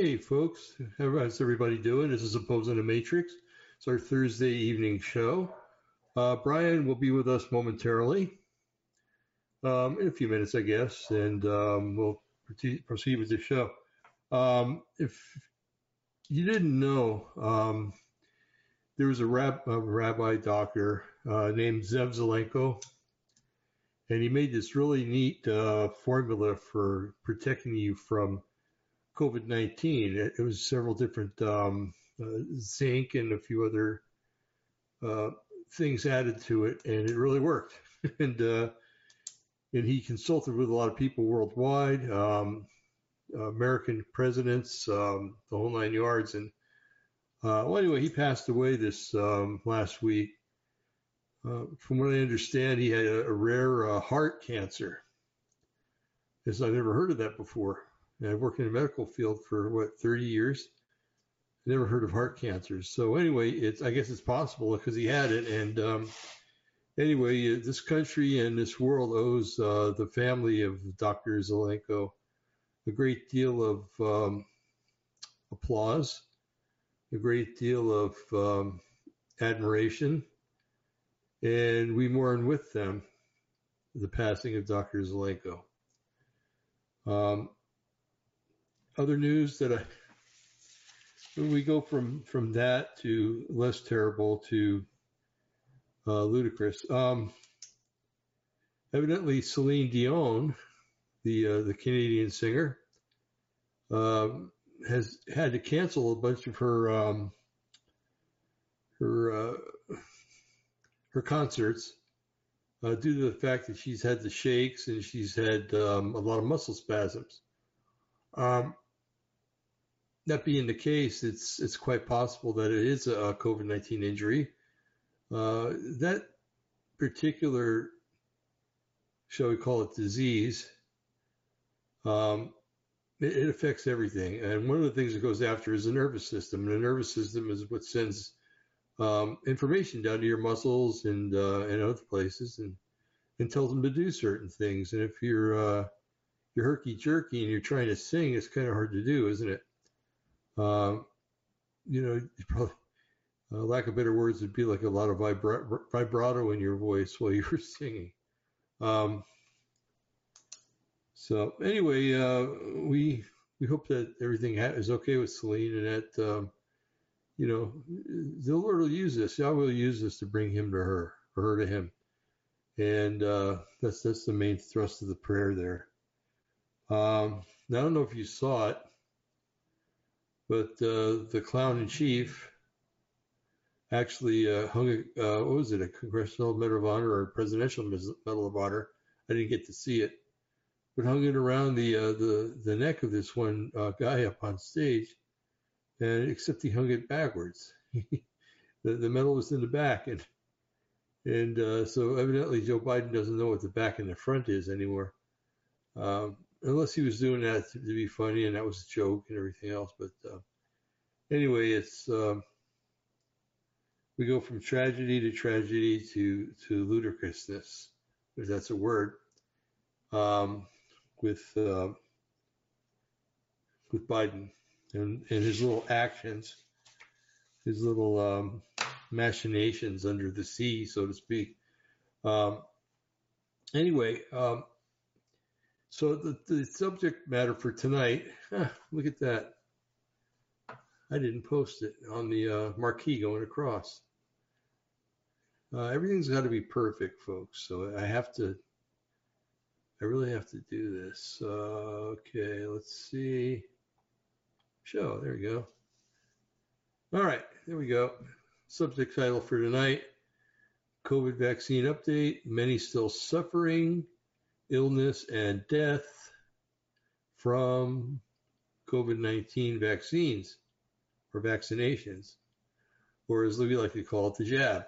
Hey folks, how's everybody doing? This is Opposing the Matrix. It's our Thursday evening show. Brian will be with us momentarily, in a few minutes, I guess, and we'll proceed with the show. If you didn't know, there was a rabbi doctor named Zev Zelenko, and he made this really neat formula for protecting you from COVID-19. It was several different zinc and a few other things added to it, and it really worked. And he consulted with a lot of people worldwide, American presidents, the whole nine yards. And well, anyway, he passed away this last week. From what I understand, he had a rare heart cancer. As I've never heard of that before. And I've worked in the medical field for, 30 years? I never heard of heart cancers. So anyway, I guess it's possible because he had it. And anyway, this country and this world owes the family of Dr. Zelenko a great deal of applause, a great deal of admiration, and we mourn with them the passing of Dr. Zelenko. Other news that we go from that to less terrible to ludicrous. Evidently, Celine Dion, the Canadian singer, has had to cancel a bunch of her concerts due to the fact that she's had the shakes and she's had a lot of muscle spasms. That being the case, it's quite possible that it is a COVID-19 injury. That particular, shall we call it, disease, it affects everything. And one of the things it goes after is the nervous system. And the nervous system is what sends information down to your muscles and other places and tells them to do certain things. And if you're herky-jerky and you're trying to sing, it's kind of hard to do, isn't it? You know, probably, lack of better words, would be like a lot of vibrato in your voice while you were singing. So anyway, we hope that everything is okay with Celine, and that, you know, the Lord will use this. Yahweh will use this to bring him to her, or her to him. And that's the main thrust of the prayer there. Now, I don't know if you saw it, but the clown in chief actually hung a Congressional Medal of Honor or a Presidential Medal of Honor. I didn't get to see it, but hung it around the neck of this one guy up on stage, and except he hung it backwards. The medal was in the back, and so evidently Joe Biden doesn't know what the back and the front is anymore. Unless he was doing that to be funny, and that was a joke and everything else. But anyway, it's we go from tragedy to tragedy to ludicrousness, if that's a word, with Biden and his little actions, his little machinations under the sea, so to speak. Anyway. So the subject matter for tonight, look at that. I didn't post it on the marquee going across. Everything's got to be perfect, folks. So I really have to do this. Okay, let's see. Show, there we go. All right, there we go. Subject title for tonight, COVID vaccine update, many still suffering illness and death from COVID-19 vaccines or vaccinations, or as we like to call it, the jab.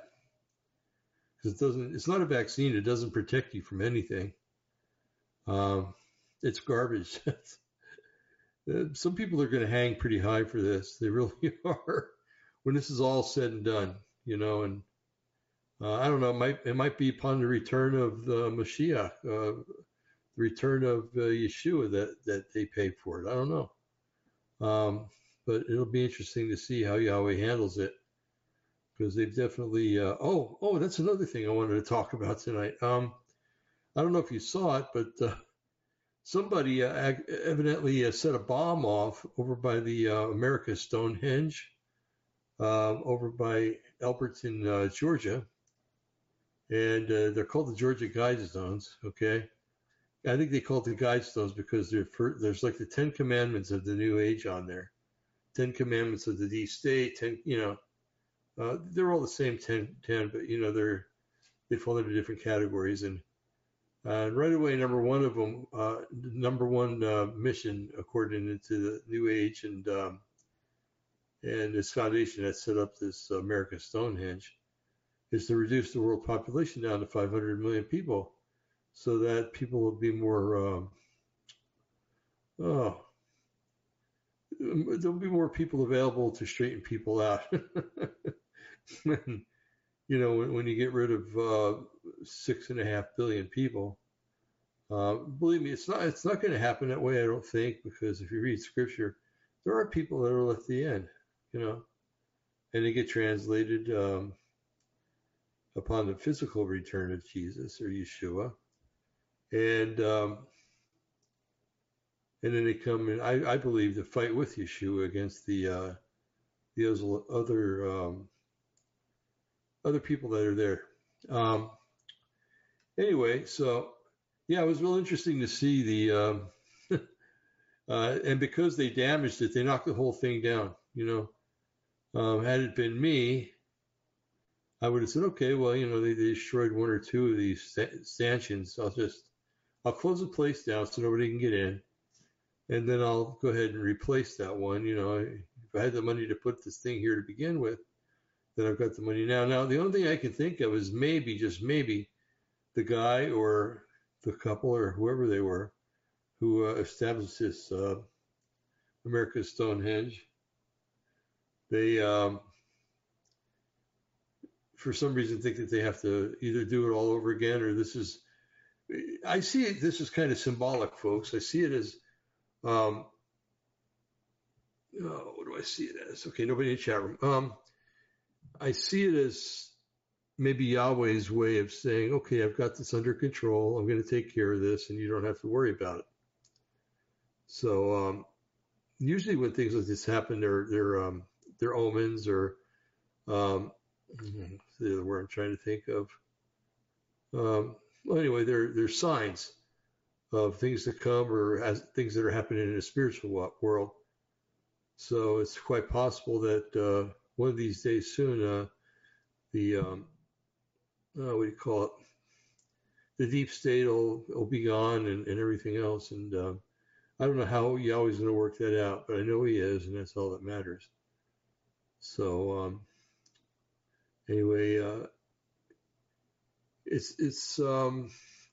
Because it's not a vaccine. It doesn't protect you from anything. It's garbage. Some people are going to hang pretty high for this. They really are. When this is all said and done, you know, and I don't know. It might be upon the return of the Mashiach, the return of Yeshua that they pay for it. I don't know. But it'll be interesting to see how Yahweh handles it, because they've definitely, that's another thing I wanted to talk about tonight. I don't know if you saw it, but somebody evidently set a bomb off over by the America Stonehenge, over by Elberton, Georgia. And they're called the Georgia Guidestones, okay? I think they call it the Guidestones because there's like the 10 commandments of the New Age on there. 10 commandments of the D-State, 10, they're all the same 10, but, they fall into different categories. And right away, number one mission, according to the New Age and this foundation that set up this America Stonehenge, is to reduce the world population down to 500 million people so that people will be more, there'll be more people available to straighten people out. when you get rid of 6.5 billion people, believe me, it's not going to happen that way, I don't think, because if you read scripture, there are people that are left at the end, and they get translated upon the physical return of Jesus or Yeshua. And then they come in, I believe, to fight with Yeshua against the other people that are there. It was real interesting to see the, and because they damaged it, they knocked the whole thing down, had it been me, I would have said, okay, well, they destroyed one or two of these stanchions. I'll close the place down so nobody can get in. And then I'll go ahead and replace that one. If I had the money to put this thing here to begin with, then I've got the money now. Now, the only thing I can think of is maybe, just maybe, the guy or the couple or whoever they were who established this America's Stonehenge. They, for some reason, think that they have to either do it all over again or I see it, this is kind of symbolic, folks. I see it as... what do I see it as? Okay, nobody in the chat room. I see it as maybe Yahweh's way of saying, okay, I've got this under control. I'm going to take care of this, and you don't have to worry about it. So usually when things like this happen, they're omens or the other word I'm trying to think of. They're signs of things to come or as things that are happening in the spiritual world. So it's quite possible that one of these days soon, the deep state will be gone and everything else. And I don't know how Yahweh's going to work that out, but I know he is, and that's all that matters. So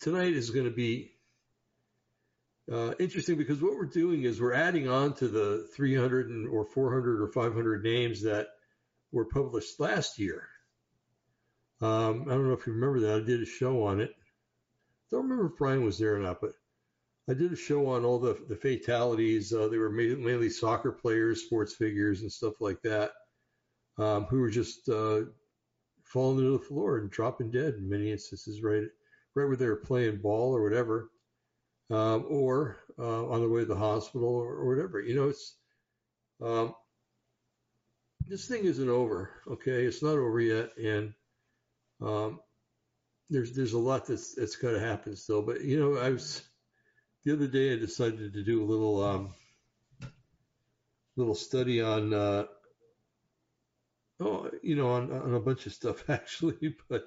tonight is going to be interesting, because what we're doing is we're adding on to the 300 or 400 or 500 names that were published last year. I don't know if you remember that. I did a show on it. Don't remember if Brian was there or not, but I did a show on all the fatalities. They were mainly soccer players, sports figures, and stuff like that, who were just falling to the floor and dropping dead in many instances, right where they were playing ball or whatever. Or on the way to the hospital or whatever. It's this thing isn't over, okay? It's not over yet, and there's a lot that's got to happen still. But, the other day I decided to do a little study on, on a bunch of stuff, actually. But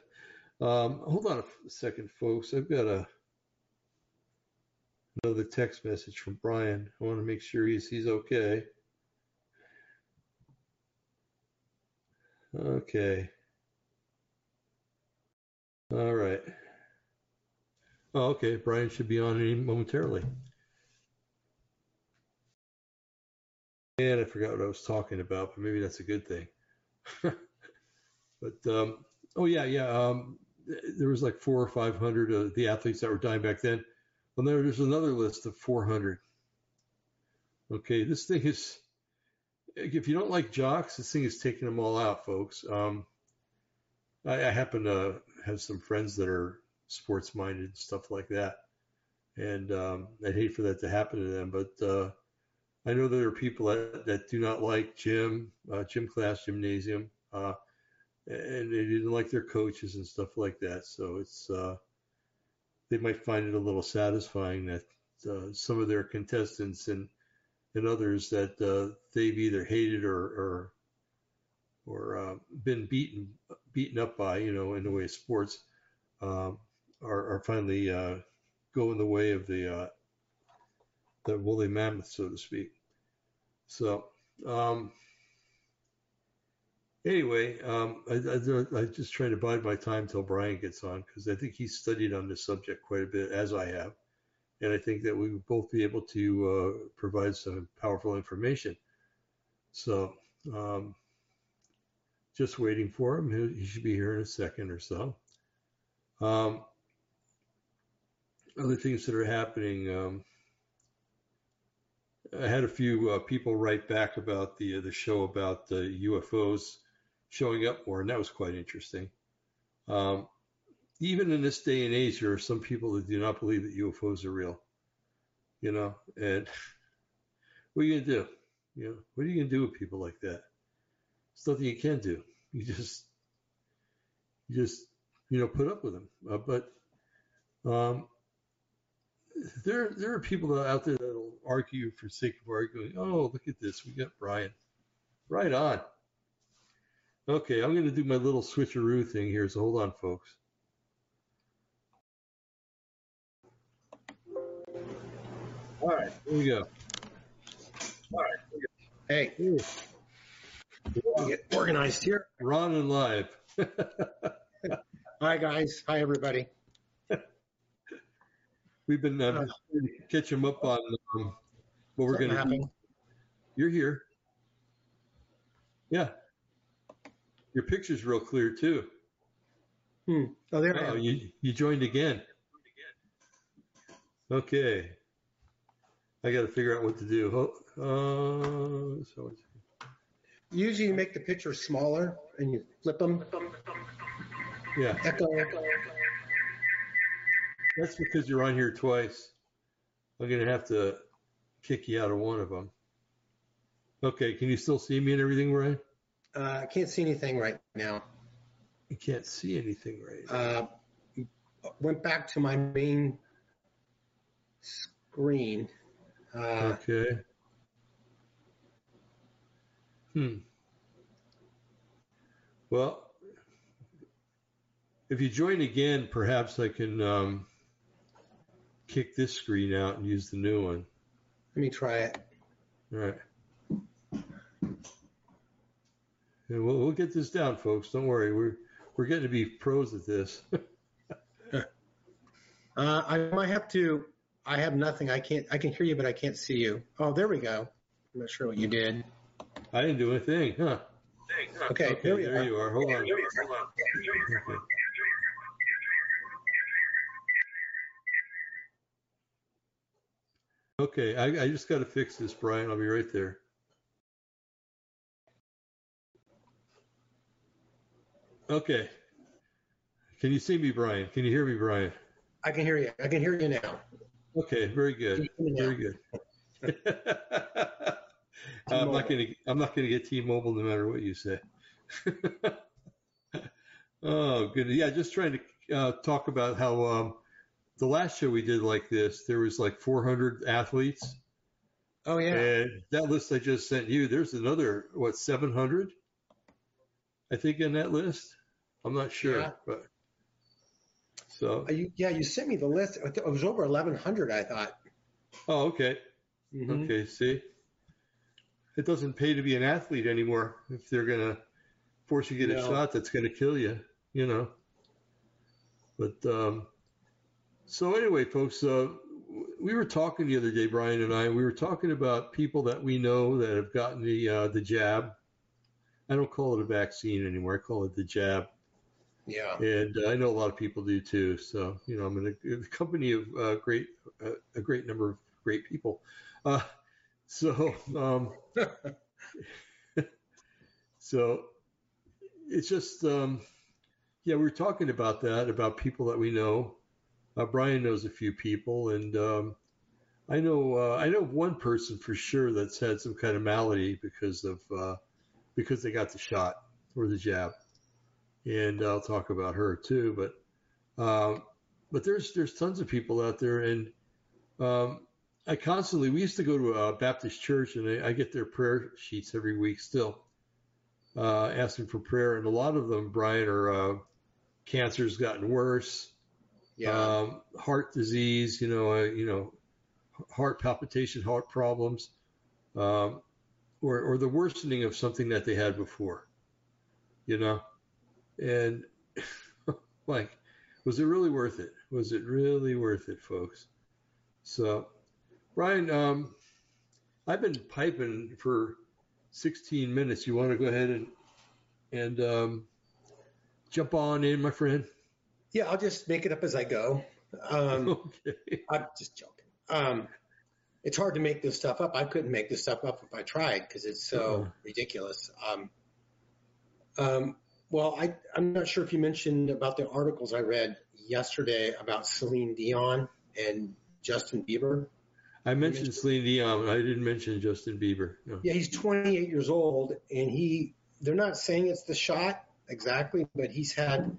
hold on a second, folks. I've got another text message from Brian. I want to make sure he's okay. Okay. All right. Oh, okay. Brian should be on momentarily. And I forgot what I was talking about, but maybe that's a good thing. But, there was like 400 or 500 of the athletes that were dying back then. Well, there's another list of 400. Okay, this thing is If you don't like jocks, this thing is taking them all out, folks. I happen to have some friends that are sports minded and stuff like that. And I'd hate for that to happen to them. But I know there are people that do not like gym class, gymnasium, and they didn't like their coaches and stuff like that. So it's they might find it a little satisfying that some of their contestants and others that they've either hated or been beaten up by, you know, in the way of sports, are finally going the way of the woolly mammoth, so to speak. So anyway, I just try to bide my time till Brian gets on, because I think he's studied on this subject quite a bit, as I have. And I think that we would both be able to provide some powerful information. So just waiting for him. He should be here in a second or so. Other things that are happening. I had a few people write back about the show about the UFOs showing up more, and that was quite interesting. Even in this day and age, there are some people that do not believe that UFOs are real, you know, and what are you going to do? You know, what are you going to do with people like that? It's nothing you can do. You just, you know, put up with them. But there are people out there that'll argue for sake of arguing. Oh, look at this. We got Brian. Right on. Okay, I'm going to do my little switcheroo thing here, so hold on, folks. All right, here we go. All right. Hey. We'll get organized here. Ron and live. Hi, guys. Hi, everybody. We've been trying to catch him up on what we're going to do. You're here. Yeah. Your picture's real clear, too. Oh, there I am. You joined again. Okay. I got to figure out what to do. So usually you make the picture smaller and you flip them. Yeah. Echo. That's because you're on here twice. I'm going to have to kick you out of one of them. Okay. Can you still see me and everything, Ryan? I can't see anything right now. You can't see anything right now. Went back to my main screen. Okay. Well, if you join again, perhaps I can kick this screen out and use the new one. Let me try it. All right. And we'll get this down, folks. Don't worry. We're getting to be pros at this. I might have to. I have nothing. I can hear you, but I can't see you. Oh, there we go. I'm not sure what you did. I didn't do a thing, huh? Okay. There you are. Hold on. Okay. I just got to fix this, Brian. I'll be right there. Okay. Can you see me, Brian? Can you hear me, Brian? I can hear you. I can hear you now. Okay, very good. Very good. I'm not gonna get T-Mobile no matter what you say. Oh, good. Yeah, just trying to talk about how the last show we did like this, there was like 400 athletes. Oh yeah. And that list I just sent you, there's another 700, I think, in that list. I'm not sure, yeah. But. So you sent me the list. It was over 1,100, I thought. Oh, okay. Mm-hmm. Okay, see? It doesn't pay to be an athlete anymore if they're going to force you to get a shot that's going to kill you, you know. But so anyway, folks, we were talking the other day, Brian and I, we were talking about people that we know that have gotten the jab. I don't call it a vaccine anymore. I call it the jab. Yeah, and I know a lot of people do too. So you know, I'm in the company of a great number of great people. So So it's just, yeah, we were talking about that, about people that we know. Brian knows a few people, and I know one person for sure that's had some kind of malady because they got the shot or the jab, and I'll talk about her too. But there's tons of people out there, and we used to go to a Baptist church, and I get their prayer sheets every week still, asking for prayer, and a lot of them, Brian, are cancer's gotten worse, heart disease, heart palpitation, heart problems, or the worsening of something that they had before, and like, was it really worth it? Was it really worth it, folks? So, Brian, I've been piping for 16 minutes. You want to go ahead and jump on in, my friend? Yeah, I'll just make it up as I go. Okay. I'm just joking. It's hard to make this stuff up. I couldn't make this stuff up if I tried because it's so ridiculous. Well, I'm not sure if you mentioned about the articles I read yesterday about Celine Dion and Justin Bieber. I mentioned Celine Dion. I didn't mention Justin Bieber. No. Yeah, he's 28 years old, and they're not saying it's the shot exactly, but he's had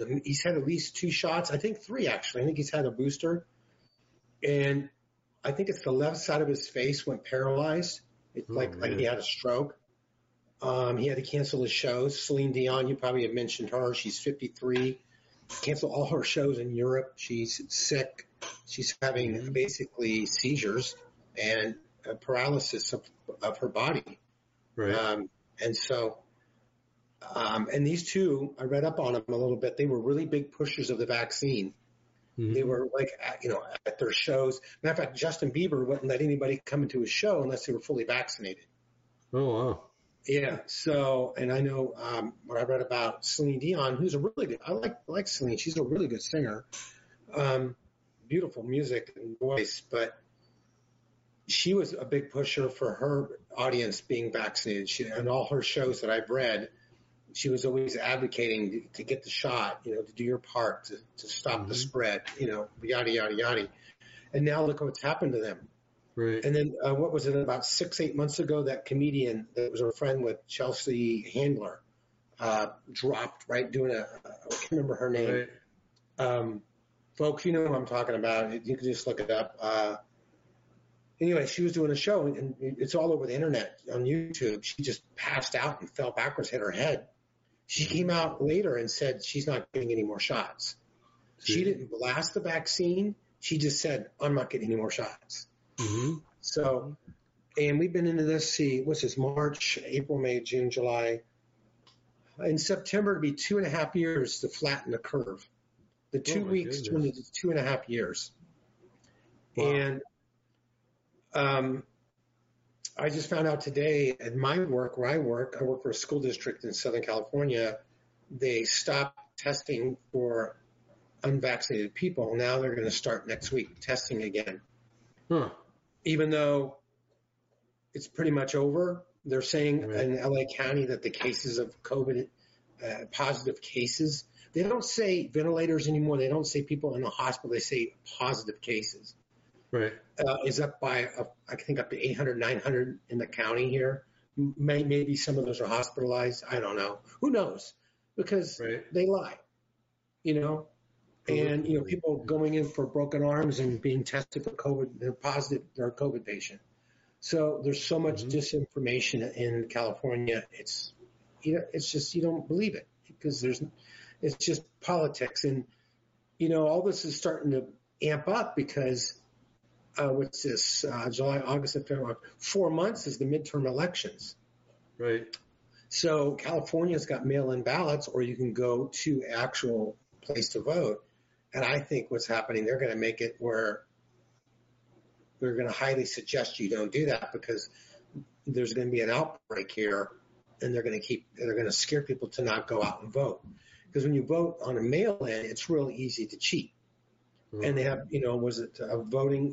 at least 2 shots. I think 3, actually. I think he's had a booster. And I think it's the left side of his face went paralyzed. It's like he had a stroke. He had to cancel his shows. Celine Dion, you probably have mentioned her. She's 53. Canceled all her shows in Europe. She's sick. She's having basically seizures and a paralysis of her body. Right. And these two, I read up on them a little bit. They were really big pushers of the vaccine. Mm-hmm. They were at their shows. Matter of fact, Justin Bieber wouldn't let anybody come into his show unless they were fully vaccinated. Oh, wow. Yeah. So, and I know what I read about Celine Dion, who's a really good, I like Celine. She's a really good singer. Beautiful music and voice, but she was a big pusher for her audience being vaccinated. And all her shows that I've read, she was always advocating to get the shot, to do your part, to stop the spread, yada, yada, yada. And now look what's happened to them. Right. And then what was it, about 6-8 months ago, that comedian that was her friend with Chelsea Handler dropped, right, doing I can't remember her name. Right. Folks, you know what I'm talking about. You can just look it up. Anyway, she was doing a show, and it's all over the internet on YouTube. She just passed out and fell backwards, hit her head. She came out later and said she's not getting any more shots. See? She didn't blast the vaccine. She just said, I'm not getting any more shots. Mm-hmm. So, and we've been into this, what's this, March, April, May, June, July. In September, it'll be 2.5 years to flatten the curve. The 2 weeks turned into 2.5 years. Wow. And I just found out today at my work, where I work for a school district in Southern California, they stopped testing for unvaccinated people. Now they're going to start next week testing again. Huh. Even though it's pretty much over, they're saying in L.A. County that the cases of COVID, positive cases, they don't say ventilators anymore. They don't say people in the hospital. They say positive cases. Right. Is up by, I think, up to 800, 900 in the county here. Maybe some of those are hospitalized. I don't know. Who knows? Because they lie, And, people going in for broken arms and being tested for COVID, they're positive, they're a COVID patient. So there's so much disinformation in California. It's just, you don't believe it because it's just politics. And, all this is starting to amp up because what's this, July, August, September, 4 months is the midterm elections. Right. So California's got mail-in ballots, or you can go to actual place to vote. And I think what's happening, they're going to make it where they're going to highly suggest you don't do that because there's going to be an outbreak here. And they're going to scare people to not go out and vote. Because when you vote on a mail-in, it's really easy to cheat. Mm-hmm. And they have,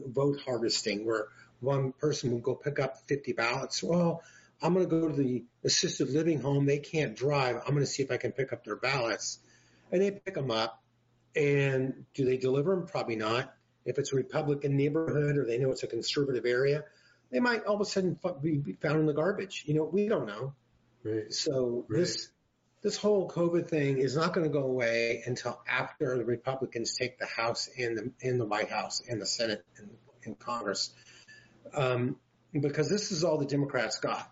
vote harvesting where one person will go pick up 50 ballots. Well, I'm going to go to the assisted living home. They can't drive. I'm going to see if I can pick up their ballots. And they pick them up. And do they deliver them? Probably not. If it's a Republican neighborhood or they know it's a conservative area, they might all of a sudden be found in the garbage. You know, we don't know. Right. So right. This whole COVID thing is not going to go away until after the Republicans take the House and the White House and the Senate and Congress, because this is all the Democrats got.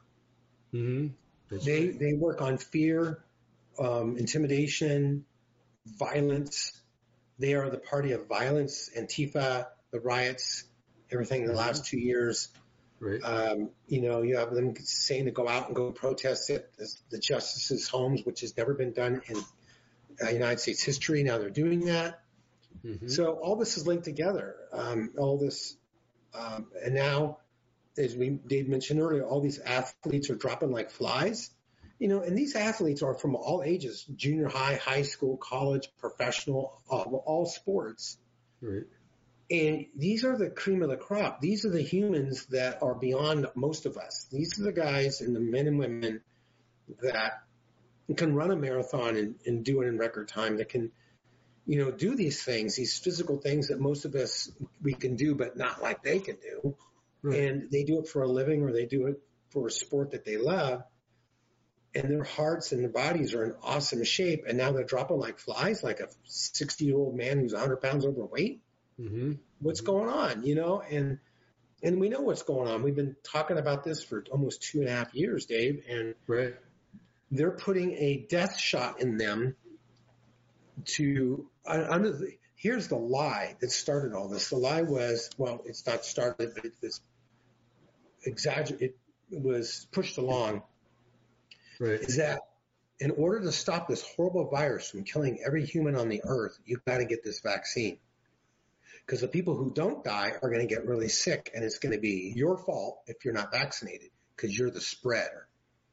Mm-hmm. They work on fear, intimidation, violence. They are the party of violence, Antifa, the riots, everything in the last 2 years. Right. You know, you have them saying to go out and go protest at the justices' homes, which has never been done in United States history. Now they're doing that. Mm-hmm. So all this is linked together. All this, and now, as Dave mentioned earlier, all these athletes are dropping like flies. You know, and these athletes are from all ages, junior high, high school, college, professional, all sports. Right. And these are the cream of the crop. These are the humans that are beyond most of us. These are the guys and the men and women that can run a marathon and do it in record time, that can, you know, do these things, these physical things that most of us, we can do, but not like they can do. Right. And they do it for a living, or they do it for a sport that they love. And their hearts and their bodies are in awesome shape. And now they're dropping like flies, like a 60-year-old man who's 100 pounds overweight. Mm-hmm. What's going on, you know? And we know what's going on. We've been talking about this for almost 2.5 years, Dave. And right. They're putting a death shot in them to here's the lie that started all this. The lie was, well, it's not started, but it was pushed along. Right. Is that in order to stop this horrible virus from killing every human on the earth, you've got to get this vaccine. Because the people who don't die are going to get really sick, and it's going to be your fault if you're not vaccinated, because you're the spreader.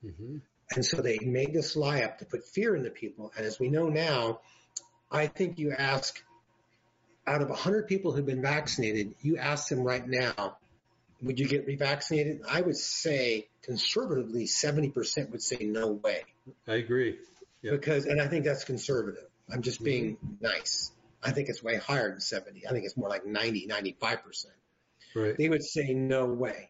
Mm-hmm. And so they made this lie up to put fear in the people. And as we know now, I think you ask, out of 100 people who've been vaccinated, you ask them right now, would you get revaccinated? I would say conservatively 70% would say no way. I agree. Yep. And I think that's conservative. I'm just being nice. I think it's way higher than 70. I think it's more like 90, 95%. Right. They would say no way.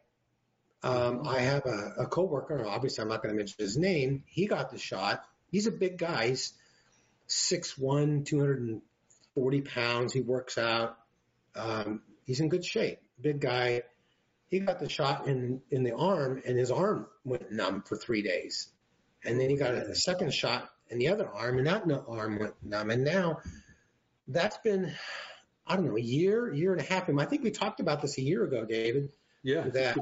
I have a coworker. Obviously, I'm not going to mention his name. He got the shot. He's a big guy. He's 6'1", 240 pounds. He works out. He's in good shape. Big guy. He got the shot in the arm, and his arm went numb for 3 days. And then he got a second shot in the other arm, and that arm went numb. And now that's been, I don't know, a year and a half. I think we talked about this a year ago, David. Yeah, that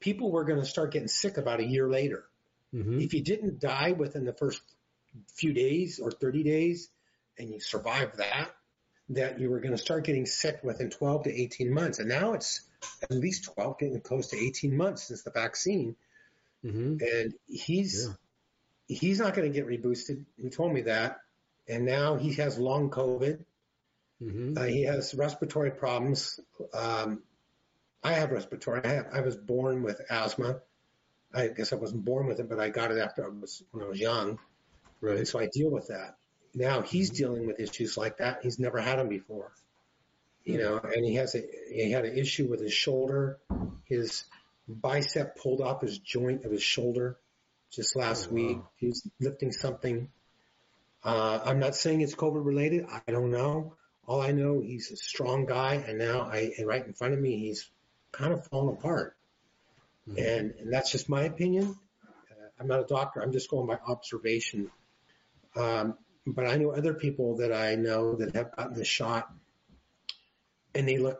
people were going to start getting sick about a year later. Mm-hmm. If you didn't die within the first few days or 30 days and you survived that you were going to start getting sick within 12 to 18 months. And now it's at least 12, getting close to 18 months since the vaccine. Mm-hmm. And he's not going to get reboosted. He told me that. And now he has long COVID. Mm-hmm. He has respiratory problems. I have respiratory. I was born with asthma. I guess I wasn't born with it, but I got it when I was young. Right. And so I deal with that. Now he's dealing with issues like that. He's never had them before, you know. And he had an issue with his shoulder. His bicep pulled off his joint of his shoulder just last week. He was lifting something. I'm not saying it's COVID related. I don't know. All I know, he's a strong guy, and now right in front of me, he's kind of falling apart. Mm-hmm. And that's just my opinion. I'm not a doctor. I'm just going by observation. But I know other people that I know that have gotten the shot, and they look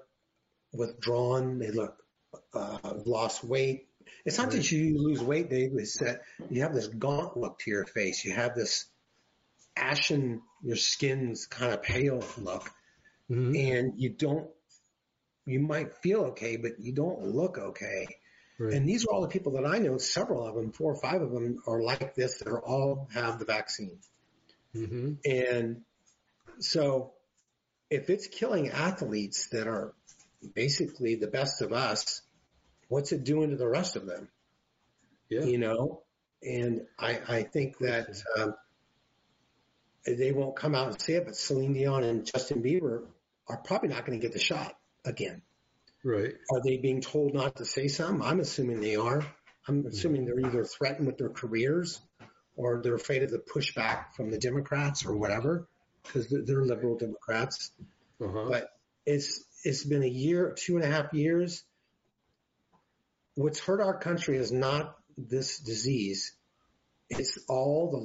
withdrawn. They look lost weight. It's not that you lose weight, Dave. It's that you have this gaunt look to your face. You have this ashen, your skin's kind of pale look, and you might feel okay, but you don't look okay. Right. And these are all the people that I know. Several of them, 4 or 5 of them, are like this. They all have the vaccine. Mm-hmm. And so if it's killing athletes that are basically the best of us, what's it doing to the rest of them? Yeah. You know, and I think that they won't come out and say it, but Celine Dion and Justin Bieber are probably not going to get the shot again. Right. Are they being told not to say something? I'm assuming they are. I'm assuming they're either threatened with their careers or they're afraid of the pushback from the Democrats or whatever, because they're liberal Democrats. Uh-huh. But it's been a year, 2.5 years. What's hurt our country is not this disease. It's all the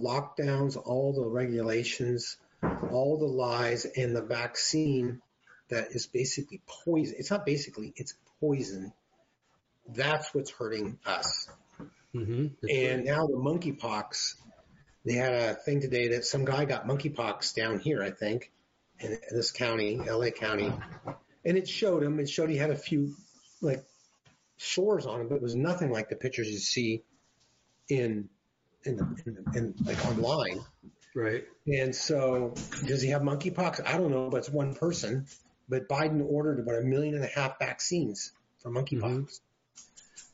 lockdowns, all the regulations, all the lies, and the vaccine that is basically poison. It's not basically, it's poison. That's what's hurting us. Mm-hmm. And now the monkeypox, they had a thing today that some guy got monkeypox down here, I think, in this county, LA County. And it showed him, it showed he had a few like sores on him, but it was nothing like the pictures you see in like online. Right. And so does he have monkeypox? I don't know, but it's one person. But Biden ordered about 1.5 million vaccines for monkeypox. Mm-hmm.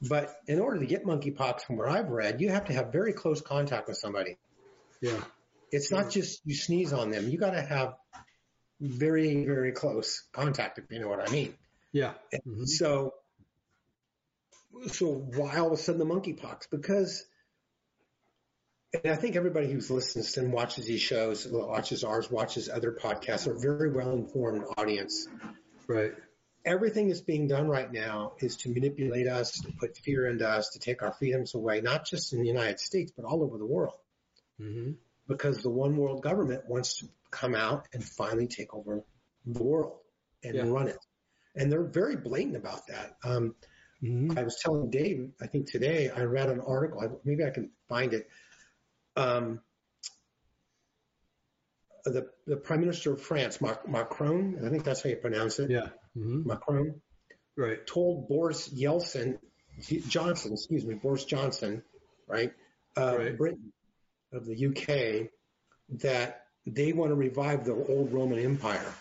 But in order to get monkeypox, from what I've read, you have to have very close contact with somebody. Yeah. It's not just you sneeze on them. You got to have very, very close contact, if you know what I mean. Yeah. Mm-hmm. So why all of a sudden the monkeypox? Because, and I think everybody who listens and watches these shows, watches ours, watches other podcasts, are a very well-informed audience. Right. Everything that's being done right now is to manipulate us, to put fear into us, to take our freedoms away, not just in the United States, but all over the world. Mm-hmm. Because the one world government wants to come out and finally take over the world and run it. And they're very blatant about that. I was telling Dave, I think today, I read an article, maybe I can find it. The Prime Minister of France, Macron, I think that's how you pronounce it. Yeah. Mm-hmm. Macron, right, told Boris Johnson, right, right, Britain, of the UK, that they want to revive the old Roman Empire.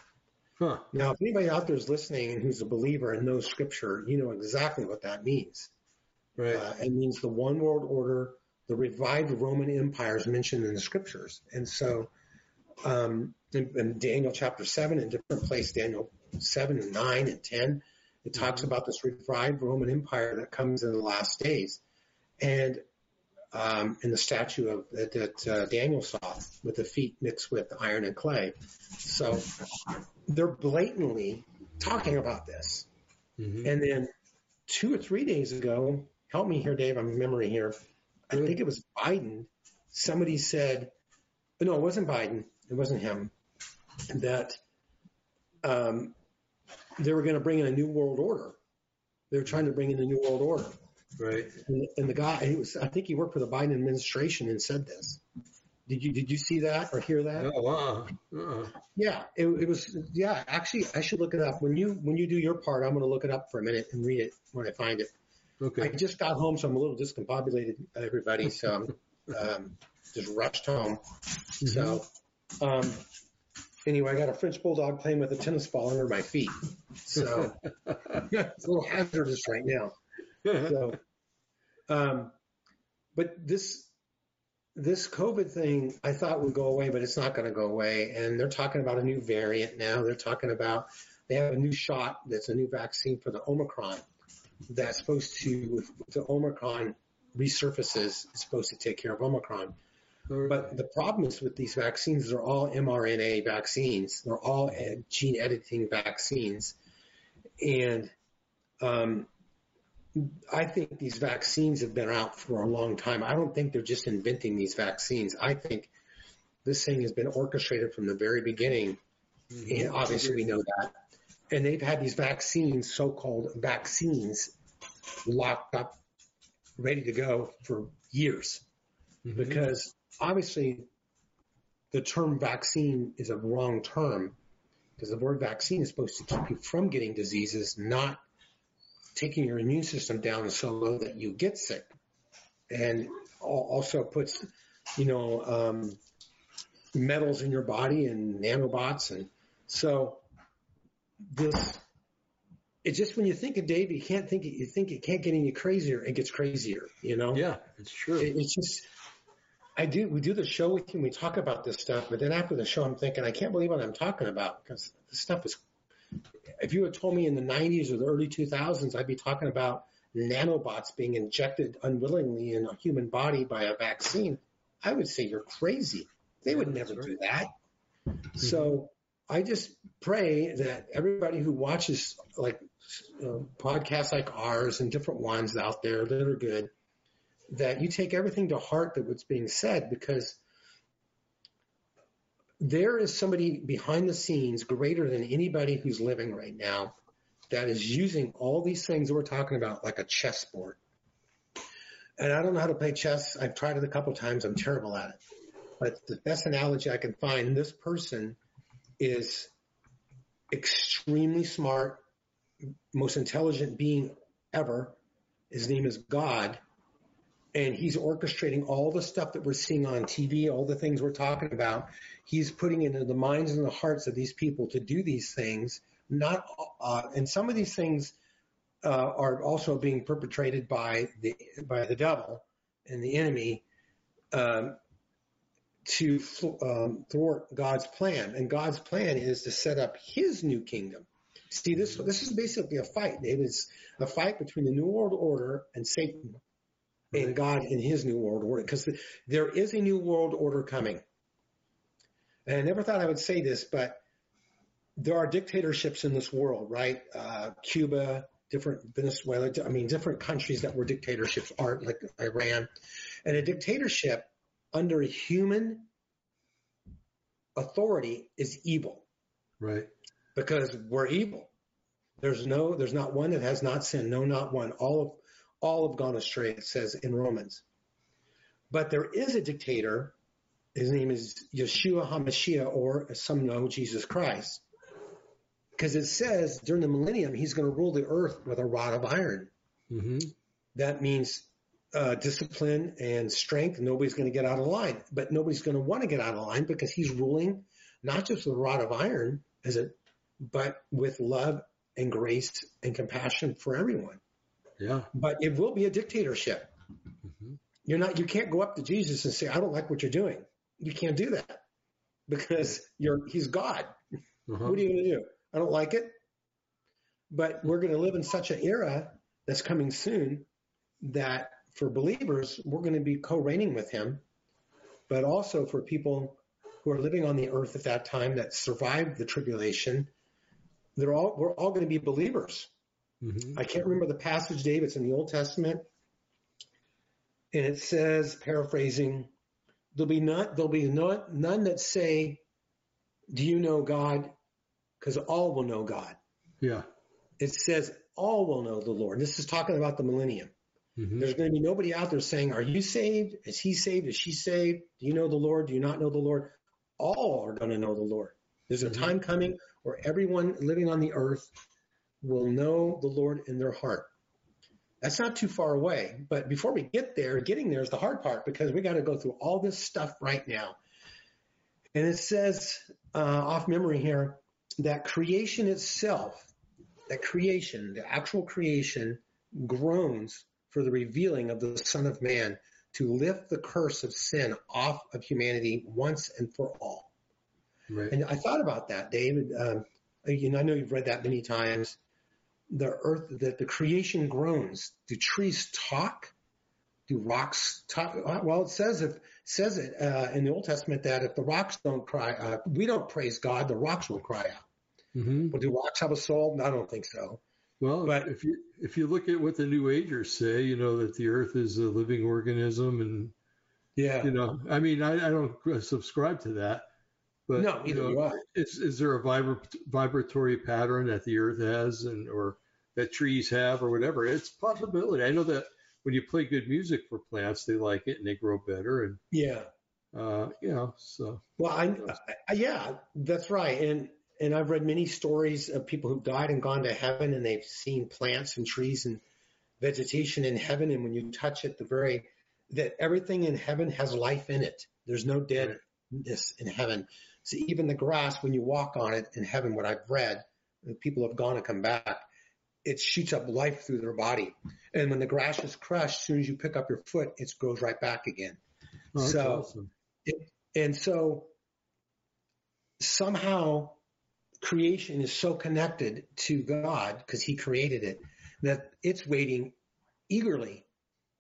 Huh. Now, if anybody out there is listening and who's a believer and knows Scripture, you know exactly what that means. Right. It means the one world order, the revived Roman Empire is mentioned in the Scriptures. And so in Daniel chapter 7, in different places, Daniel 7 and 9 and 10, it talks about this revived Roman Empire that comes in the last days. And in the statue of that Daniel saw, with the feet mixed with iron and clay. So they're blatantly talking about this. Mm-hmm. And then 2 or 3 days ago, help me here, Dave, I'm memory here. I think it was Biden. Somebody said, no, it wasn't Biden. It wasn't him. That they were going to bring in a new world order. They were trying to bring in a new world order. Right. And the guy, I think he worked for the Biden administration and said this. Did you see that or hear that? Oh, wow. Yeah, it was. Yeah, actually, I should look it up. When you do your part, I'm going to look it up for a minute and read it when I find it. Okay. I just got home, so I'm a little discombobulated, everybody. So I'm just rushed home. So anyway, I got a French bulldog playing with a tennis ball under my feet. So it's a little hazardous right now. So, but this COVID thing I thought would go away, but it's not going to go away. And they're talking about a new variant now. They're talking about they have a new shot that's a new vaccine for the Omicron that's supposed to, if the Omicron resurfaces, it's supposed to take care of Omicron. Right. But the problem is with these vaccines, they're all mRNA vaccines. They're all gene editing vaccines. And I think these vaccines have been out for a long time. I don't think they're just inventing these vaccines. I think this thing has been orchestrated from the very beginning, and obviously we know that. And they've had these vaccines, so-called vaccines, locked up, ready to go for years. Mm-hmm. Because obviously the term vaccine is a wrong term, because the word vaccine is supposed to keep you from getting diseases, not taking your immune system down so low that you get sick. And also puts, metals in your body and nanobots. And so this it's just when you think of Dave, you think it can't get any crazier. It gets crazier, you know? Yeah, it's true. It's just, we do the show with you and we talk about this stuff, but then after the show, I'm thinking, I can't believe what I'm talking about, because this stuff is, if you had told me in the 90s or the early 2000s, I'd be talking about nanobots being injected unwillingly in a human body by a vaccine. I would say you're crazy. They would never do that. Mm-hmm. So I just pray that everybody who watches like podcasts like ours and different ones out there that are good, that you take everything to heart that was being said, because there is somebody behind the scenes greater than anybody who's living right now that is using all these things that we're talking about like a chessboard. And I don't know how to play chess. I've tried it a couple of times. I'm terrible at it. But the best analogy I can find, this person is extremely smart, most intelligent being ever. His name is God. And he's orchestrating all the stuff that we're seeing on TV, all the things we're talking about. He's putting it into the minds and the hearts of these people to do these things. And some of these things are also being perpetrated by the devil and the enemy to thwart God's plan. And God's plan is to set up his new kingdom. See, this is basically a fight. It is a fight between the New World Order and Satan and God and his New World Order, because there is a New World Order coming. And I never thought I would say this, but there are dictatorships in this world, right? Cuba, different Venezuela, different countries that were dictatorships are, like Iran. And a dictatorship under a human authority is evil. Right. Because we're evil. There's not one that has not sinned. No, not one. All have gone astray, it says in Romans. But there is a dictator. His name is Yeshua HaMashiach, or as some know, Jesus Christ. Because it says during the millennium, he's going to rule the earth with a rod of iron. Mm-hmm. That means discipline and strength. Nobody's going to get out of line, but nobody's going to want to get out of line, because he's ruling not just with a rod of iron, but with love and grace and compassion for everyone. Yeah. But it will be a dictatorship. Mm-hmm. You can't go up to Jesus and say, I don't like what you're doing. You can't do that, because he's God. Uh-huh. What are you going to do? I don't like it, but we're going to live in such an era that's coming soon that for believers, we're going to be co-reigning with him, but also for people who are living on the earth at that time that survived the tribulation, we're all going to be believers. Mm-hmm. I can't remember the passage, Dave. It's in the Old Testament, and it says, paraphrasing, there'll be none that say, do you know God? Because all will know God. Yeah. It says all will know the Lord. This is talking about the millennium. Mm-hmm. There's going to be nobody out there saying, are you saved? Is he saved? Is she saved? Do you know the Lord? Do you not know the Lord? All are going to know the Lord. There's a time coming where everyone living on the earth will know the Lord in their heart. That's not too far away. But before we get there, getting there is the hard part, because we got to go through all this stuff right now. And it says, off memory here, that creation itself, the actual creation, groans for the revealing of the Son of Man to lift the curse of sin off of humanity once and for all. Right. And I thought about that, David. I know you've read that many times. The earth, that the creation groans. Do trees talk? Do rocks talk? Well, it says in the Old Testament that if the rocks don't cry, we don't praise God, the rocks will cry out. Mm-hmm. Well, do rocks have a soul? I don't think so. Well, but if you look at what the New Agers say, that the earth is a living organism, and I don't subscribe to that. But no, either do I. Is there a vibratory pattern that the earth has, or that trees have, or whatever? It's a possibility. I know that. When you play good music for plants, they like it and they grow better. And that's right. And I've read many stories of people who've died and gone to heaven, and they've seen plants and trees and vegetation in heaven. And when you touch it, that everything in heaven has life in it. There's no deadness in heaven. So even the grass, when you walk on it in heaven, what I've read, people have gone and come back. it shoots up life through their body. And when the grass is crushed, as soon as you pick up your foot, it grows right back again. Oh, that's awesome. So somehow creation is so connected to God, because he created it, that it's waiting eagerly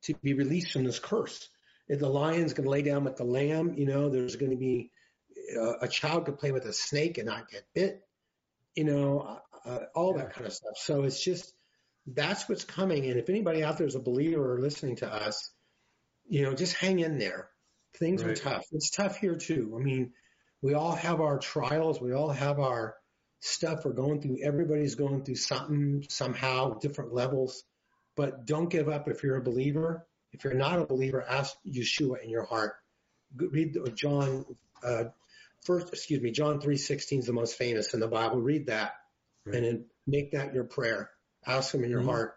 to be released from this curse. If the lion's going to lay down with the lamb, you know, there's going to be a child could play with a snake and not get bit, you know, all that kind of stuff. So it's just, that's what's coming. And if anybody out there is a believer or listening to us, you know, just hang in there. Things are tough. It's tough here too. I mean, we all have our trials. We all have our stuff we're going through. Everybody's going through something somehow, different levels. But don't give up if you're a believer. If you're not a believer, ask Yeshua in your heart. Read John 3:16 is the most famous in the Bible. Read that, and then make that your prayer. Ask him in your heart,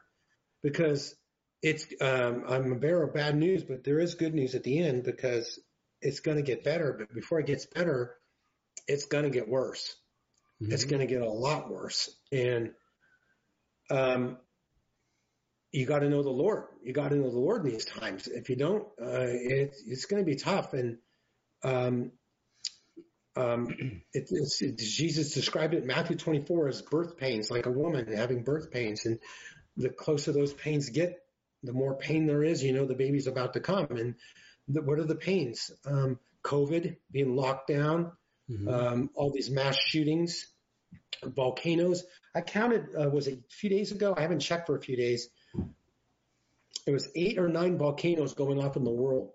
because it's I'm a bearer of bad news, but there is good news at the end, because it's going to get better. But before it gets better, it's going to get worse. It's going to get a lot worse, and you got to know the Lord. You got to know the Lord in these times. If you don't, it's going to be tough. And Jesus described it in Matthew 24 as birth pains, like a woman having birth pains. And the closer those pains get, the more pain there is. You know, the baby's about to come. And what are the pains? COVID, being locked down, all these mass shootings, volcanoes. I counted, was it a few days ago? I haven't checked for a few days. It was 8 or 9 volcanoes going off in the world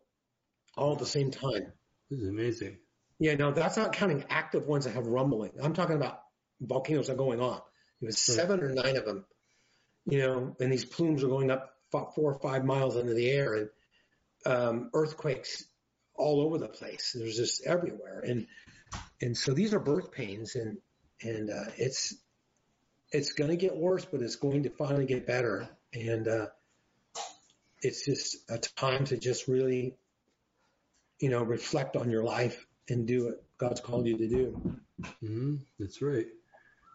all at the same time. This is amazing. Yeah, no, that's not counting active ones that have rumbling. I'm talking about volcanoes that are going off. It was 7 or 9 of them, you know, and these plumes are going up 4 or 5 miles into the air, and earthquakes all over the place. There's just everywhere. And so these are birth pains, and it's going to get worse, but it's going to finally get better. And it's just a time to just really, you know, reflect on your life and do what God's called you to do. Mm-hmm. That's right.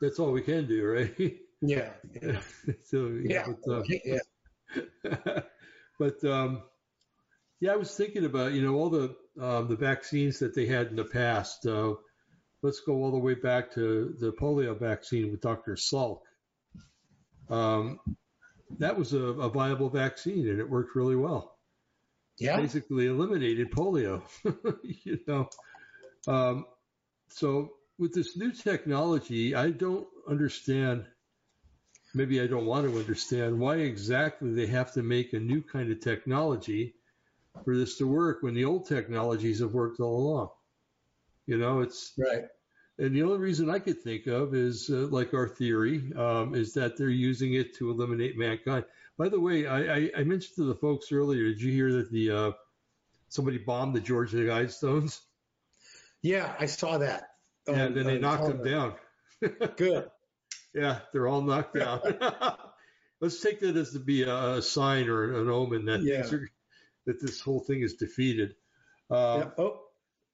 That's all we can do, right? Yeah. Yeah. But yeah, I was thinking about, you know, all the vaccines that they had in the past. Let's go all the way back to the polio vaccine with Dr. Salk. That was a viable vaccine, and it worked really well. Yeah. It basically eliminated polio, you know. So with this new technology, I don't understand, maybe I don't want to understand, why exactly they have to make a new kind of technology for this to work when the old technologies have worked all along. You know, it's right. And the only reason I could think of is like our theory is that they're using it to eliminate mankind. By the way, I mentioned to the folks earlier, did you hear that the somebody bombed the Georgia Guidestones? Yeah, I saw that. And then they knocked them down. Good. Yeah, they're all knocked down. Let's take that as to be a sign or an omen that, that this whole thing is defeated. Oh.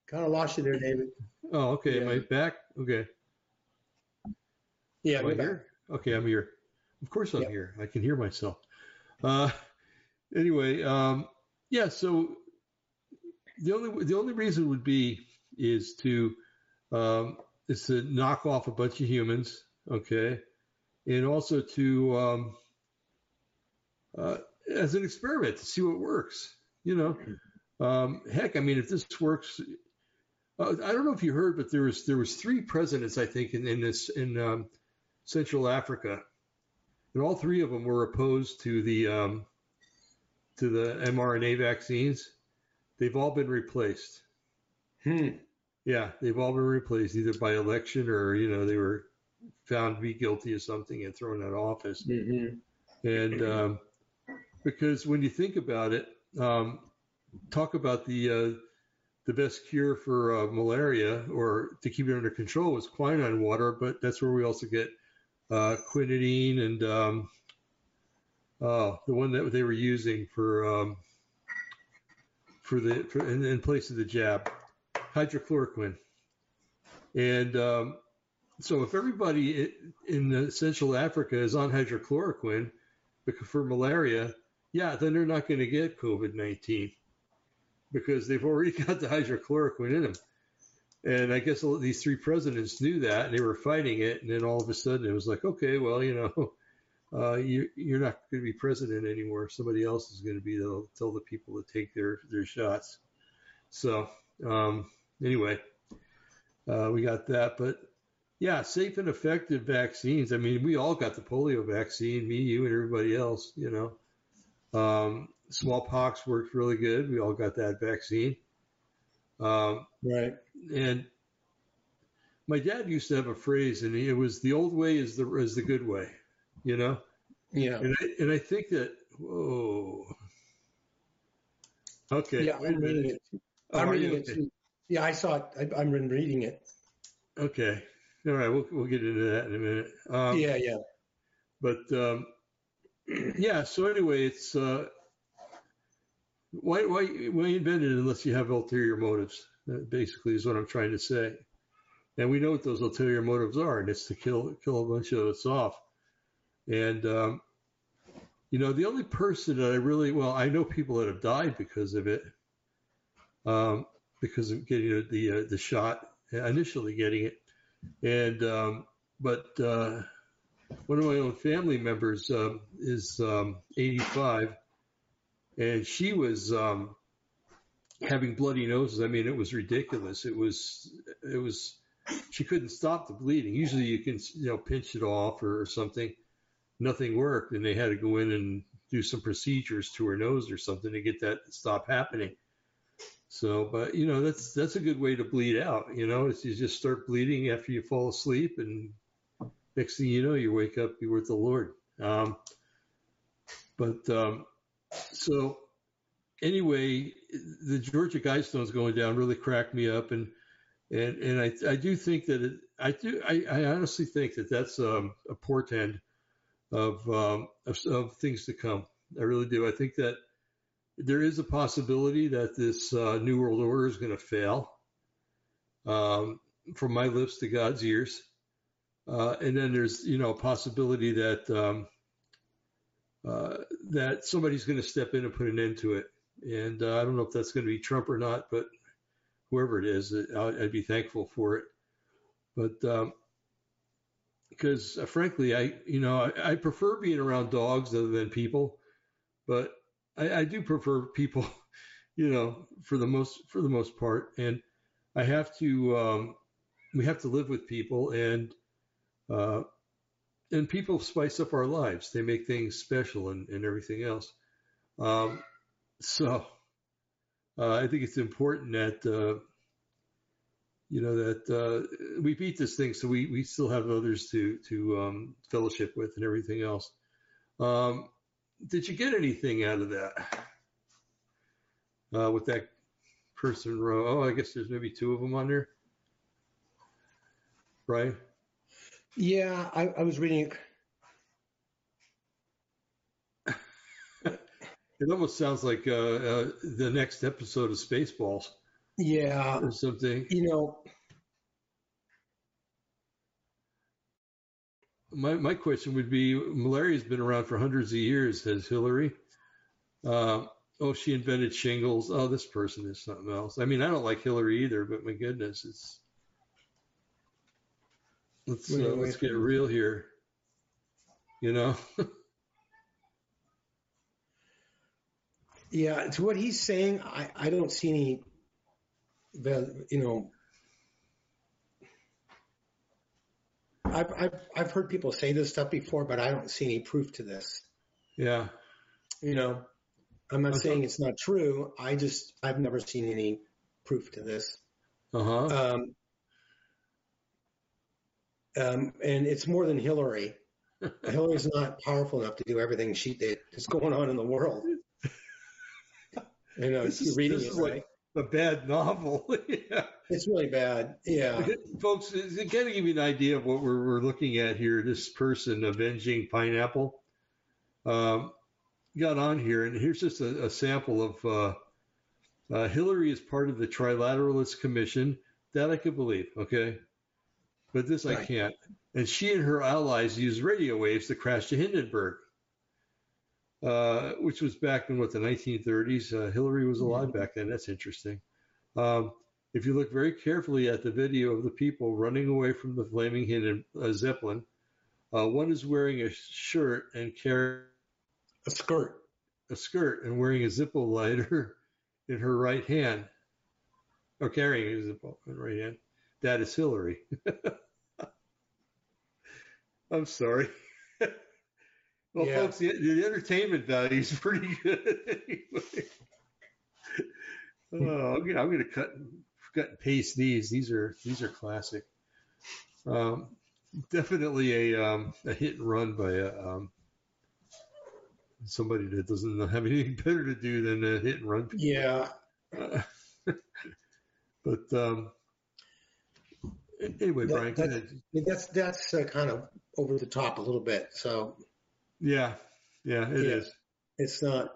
Kind of lost you there, David. Oh, okay. Yeah. Am I back? Okay. Yeah, I'm here. Okay, I'm here. Of course I'm here. I can hear myself. Anyway, yeah, so the only reason would be is to knock off a bunch of humans, okay, and also to, as an experiment, to see what works, you know. Heck, I mean, if this works... I don't know if you heard, but there was 3 presidents, I think, in Central Africa, and all 3 of them were opposed to the mRNA vaccines. They've all been replaced. Yeah, they've all been replaced either by election or, you know, they were found to be guilty of something and thrown out of office. And because when you think about it, talk about the best cure for malaria or to keep it under control was quinine water, but that's where we also get quinidine and the one that they were using for in place of the jab, hydrochloroquine. And So if everybody in Central Africa is on hydrochloroquine for malaria, yeah, then they're not going to get COVID-19 because they've already got the hydrochloroquine in them. And I guess these three presidents knew that, and they were fighting it. And then all of a sudden, it was like, okay, well, you know, you're not going to be president anymore. Somebody else is going to be that'll tell the people to take their shots. So anyway, we got that. But yeah, safe and effective vaccines. I mean, we all got the polio vaccine, me, you, and everybody else. You know, smallpox worked really good. We all got that vaccine. Right. And my dad used to have a phrase, and it was the old way is the good way, you know? Yeah. And I think that, whoa. Okay. Yeah, I'm reading it. I'm reading it too. Yeah, I saw it. I'm reading it. Okay. All right. We'll get into that in a minute. Yeah. But, yeah. So anyway, it's, why invent it unless you have ulterior motives? That basically is what I'm trying to say. And we know what those ulterior motives are, and it's to kill a bunch of us off. And, you know, the only person that I know people that have died because of it, because of getting the shot, initially getting it. And, but one of my own family members is 85, and she was having bloody noses. I mean, it was ridiculous. It was. She couldn't stop the bleeding. Usually, you can pinch it off or something. Nothing worked, and they had to go in and do some procedures to her nose or something to get that to stop happening. So, but that's a good way to bleed out. You know, it's, you just start bleeding after you fall asleep, and next thing you know, you wake up, you're with the Lord. So anyway, the Georgia Guidestones going down really cracked me up, and I do think that I honestly think that that's a portend of things to come. I really do. I think that there is a possibility that this New World Order is going to fail, from my lips to God's ears, and then there's a possibility that. That somebody's going to step in and put an end to it. And I don't know if that's going to be Trump or not, but whoever it is, I'd be thankful for it. But because frankly, I prefer being around dogs other than people, but I do prefer people, for the most part. And I have to, we have to live with people, and people spice up our lives. They make things special and everything else. So I think it's important that, that we beat this thing so we still have others to fellowship with and everything else. Did you get anything out of that? With that person row? Oh, I guess there's maybe two of them on there. Right? Yeah, I was reading it. It almost sounds like the next episode of Spaceballs. Yeah. Or something. My question would be, malaria's been around for hundreds of years, says Hillary. She invented shingles. Oh, this person is something else. I mean, I don't like Hillary either, but my goodness, it's... Let's get real here, Yeah, to what he's saying, I don't see any, I've heard people say this stuff before, but I don't see any proof to this. Yeah. I'm not saying it's not true. I've never seen any proof to this. Uh-huh. And it's more than Hillary. Hillary's not powerful enough to do everything she did. It's going on in the world. This is like a bad novel. Yeah. It's really bad. Yeah. Folks, it's going to give you an idea of what we're looking at here. This person, Avenging Pineapple, got on here, and here's just a sample of Hillary is part of the Trilateralist Commission. That I could believe, okay? but this I can't. And she and her allies used radio waves to crash to Hindenburg, which was back in, the 1930s? Hillary was alive back then. That's interesting. If you look very carefully at the video of the people running away from the flaming Zeppelin, one is wearing a shirt and carrying a skirt and wearing a Zippo lighter in her right hand, or carrying a Zippo in her right hand. That is Hillary. I'm sorry. Well, yeah. Folks, the entertainment value is pretty good anyway. Oh, I'm going to cut and paste these. These are classic. Definitely a hit and run by somebody that doesn't have anything better to do than a hit and run. Yeah. But anyway, Brian, go ahead. That's kind of over the top a little bit. So. Yeah, it is. It's not.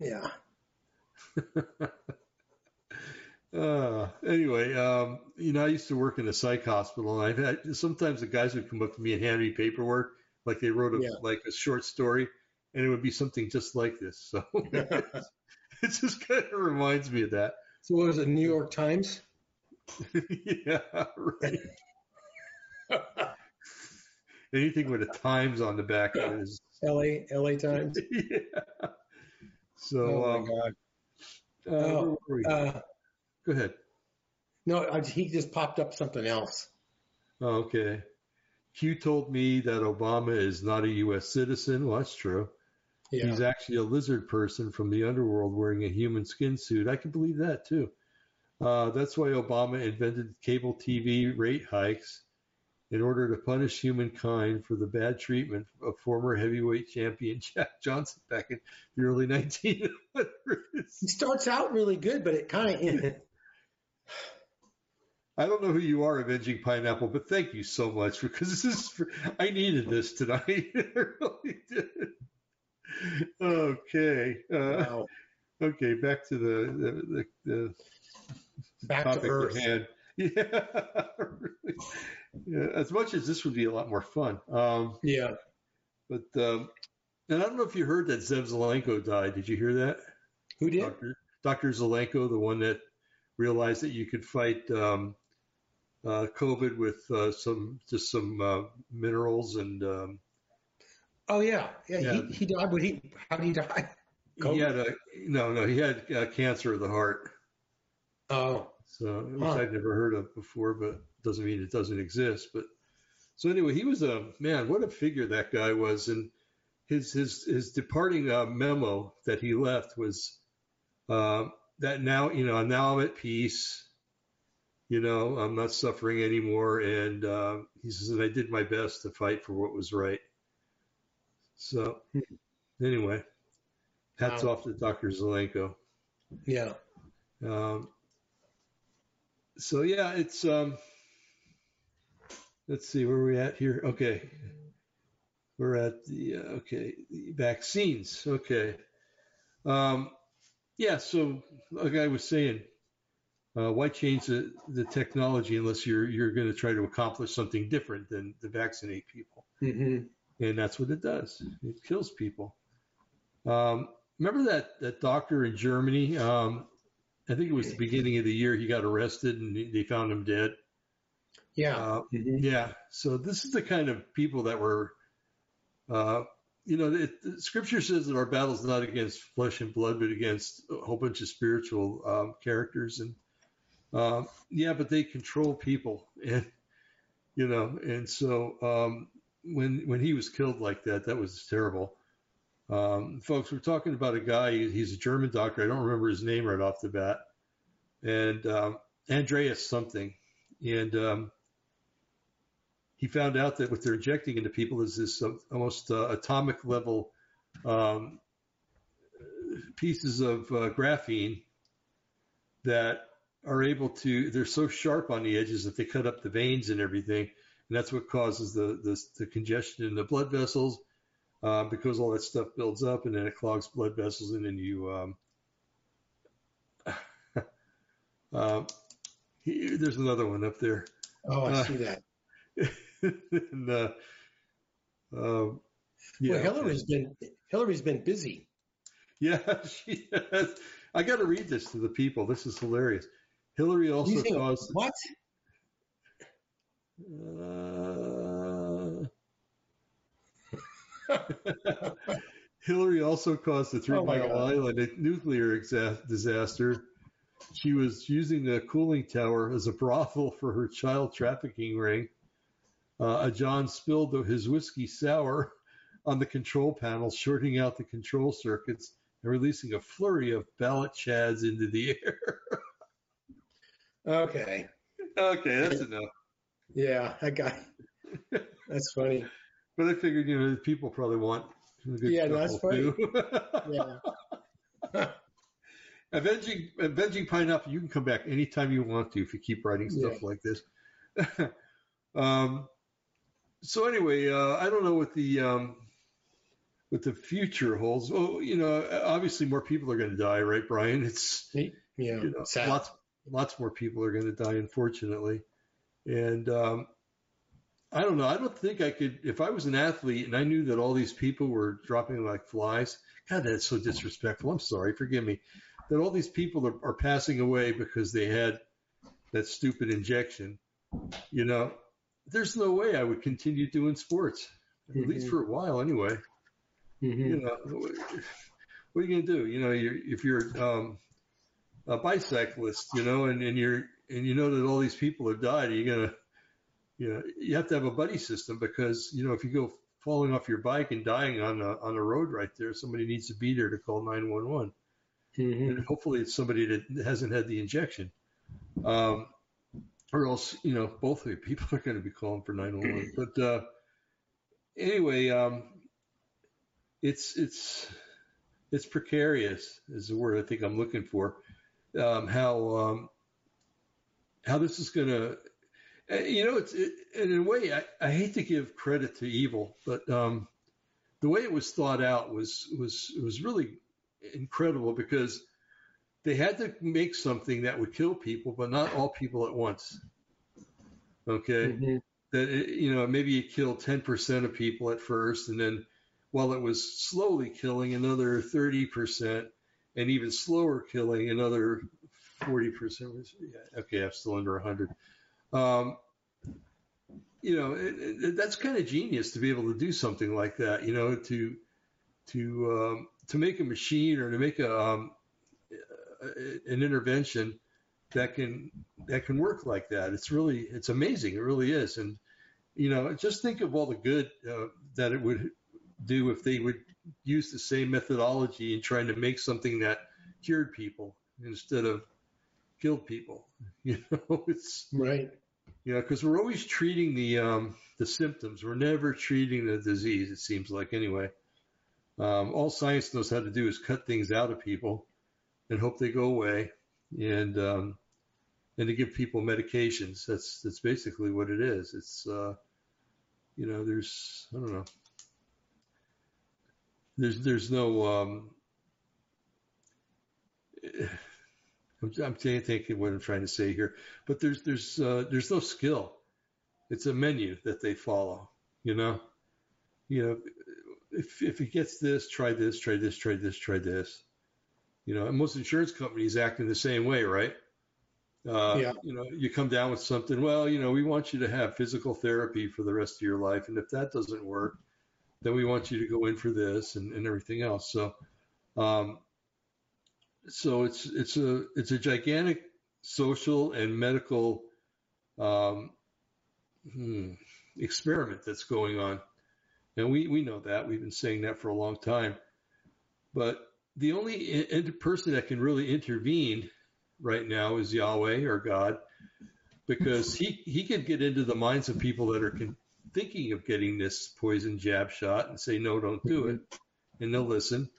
Yeah. Anyway, I used to work in a psych hospital, and sometimes the guys would come up to me and hand me paperwork, like they wrote a short story, and it would be something just like this. So it just kind of reminds me of that. So what was it, New York Times? Yeah, right. Anything with a Times on the back of it is LA Times. Yeah. So. Oh my God. Go ahead. No, he just popped up something else. Okay. Q told me that Obama is not a U.S. citizen. Well, that's true. Yeah. He's actually a lizard person from the underworld wearing a human skin suit. I can believe that, too. That's why Obama invented cable TV rate hikes in order to punish humankind for the bad treatment of former heavyweight champion Jack Johnson back in the early 1900s. He starts out really good, but it kind of ends. I don't know who you are, Avenging Pineapple, but thank you so much, because I needed this tonight. I really did. Okay. Wow. Okay, back to the back topic to Earth. At hand. Yeah, really. Yeah, as much as this would be a lot more fun. And I don't know if you heard that Zev Zelenko died. Did you hear that? Who did? Dr. Zelenko, the one that realized that you could fight COVID with some minerals and. He died. But how did he die? COVID? He had He had cancer of the heart. Oh. So, which I've never heard of before, but doesn't mean it doesn't exist. But so anyway, he was a man. What a figure that guy was, and his departing memo that he left was that now I'm at peace. I'm not suffering anymore, and he says that I did my best to fight for what was right. So anyway, hats off to Dr. Zelenko. Yeah. So yeah, it's let's see where we're at here. Okay, we're at the vaccines. Okay, So like I was saying, why change the technology unless you're going to try to accomplish something different than to vaccinate people? Mm-hmm. And that's what it does. It kills people. Remember that doctor in Germany? I think it was the beginning of the year he got arrested and they found him dead. Yeah. Yeah. So this is the kind of people that were, the scripture says that our battle is not against flesh and blood, but against a whole bunch of spiritual characters. And but they control people. And, and so when he was killed like that, that was terrible. Folks, we're talking about a guy, he's a German doctor. I don't remember his name right off the bat. And Andreas something. And he found out that what they're injecting into people is this almost atomic level pieces of graphene that are able to, they're so sharp on the edges that they cut up the veins and everything. And that's what causes the congestion in the blood vessels. Because all that stuff builds up and then it clogs blood vessels, and then you there's another one up there. Oh, I see that. And, well, Hillary's been busy. Yeah, she has. I got to read this to the people. This is hilarious. Hillary also caused what? Hillary also caused the Three Mile Island nuclear disaster. She was using the cooling tower as a brothel for her child trafficking ring. John spilled his whiskey sour on the control panel, shorting out the control circuits and releasing a flurry of ballot chads into the air. Okay, that's enough. Yeah, I got it. That's funny. But I figured, the people probably want a good that's funny. Yeah. Avenging Pineapple, you can come back anytime you want to if you keep writing stuff like this. So anyway, I don't know what the future holds. Well, obviously more people are going to die, right, Brian? It's lots more people are going to die, unfortunately. And I don't know. I don't think I could, if I was an athlete and I knew that all these people were dropping like flies. God, that's so disrespectful. I'm sorry. Forgive me. That all these people are passing away because they had that stupid injection. There's no way I would continue doing sports, at least for a while anyway. What are you going to do? If you're a bicyclist, and you know that all these people have died, you have to have a buddy system because, if you go falling off your bike and dying on a road right there, somebody needs to be there to call 911. And hopefully it's somebody that hasn't had the injection. Or else, both of you people are going to be calling for 911. But anyway, it's precarious is the word I think I'm looking for. How this is going to, in a way, I hate to give credit to evil, but the way it was thought out was really incredible because they had to make something that would kill people, but not all people at once. Okay? That maybe it killed 10% of people at first, and then while it was slowly killing another 30%, and even slower killing another 40%. Okay, I'm still under 100. That's kind of genius to be able to do something like that. To make a machine or to make an intervention that can work like that. It's amazing. It really is. And, just think of all the good that it would do if they would use the same methodology in trying to make something that cured people instead of killed people. It's right. Cause we're always treating the symptoms. We're never treating the disease. It seems like anyway, all science knows how to do is cut things out of people and hope they go away, and to give people medications. That's basically what it is. It's I don't know. There's no I'm thinking what I'm trying to say here, but there's no skill. It's a menu that they follow. If it gets this, try this, try this, try this, try this. And most insurance companies act in the same way, right? You come down with something, well, we want you to have physical therapy for the rest of your life. And if that doesn't work, then we want you to go in for this and everything else. So, it's a gigantic social and medical experiment that's going on. And we know that. We've been saying that for a long time. But the only person that can really intervene right now is Yahweh or God, because he could get into the minds of people that are thinking of getting this poison jab shot and say, no, don't do it. And they'll listen.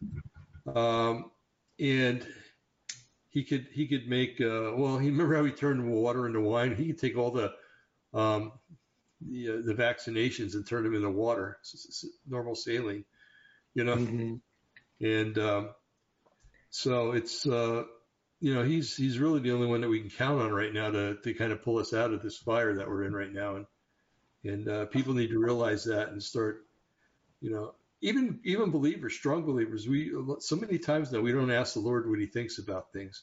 And he could make, remember how he turned water into wine? He could take all the vaccinations and turn them into water. It's normal saline, And, so it's, he's really the only one that we can count on right now to kind of pull us out of this fire that we're in right now. And And people need to realize that and start, you know, even believers, strong believers. We so many times now we don't ask the Lord what He thinks about things.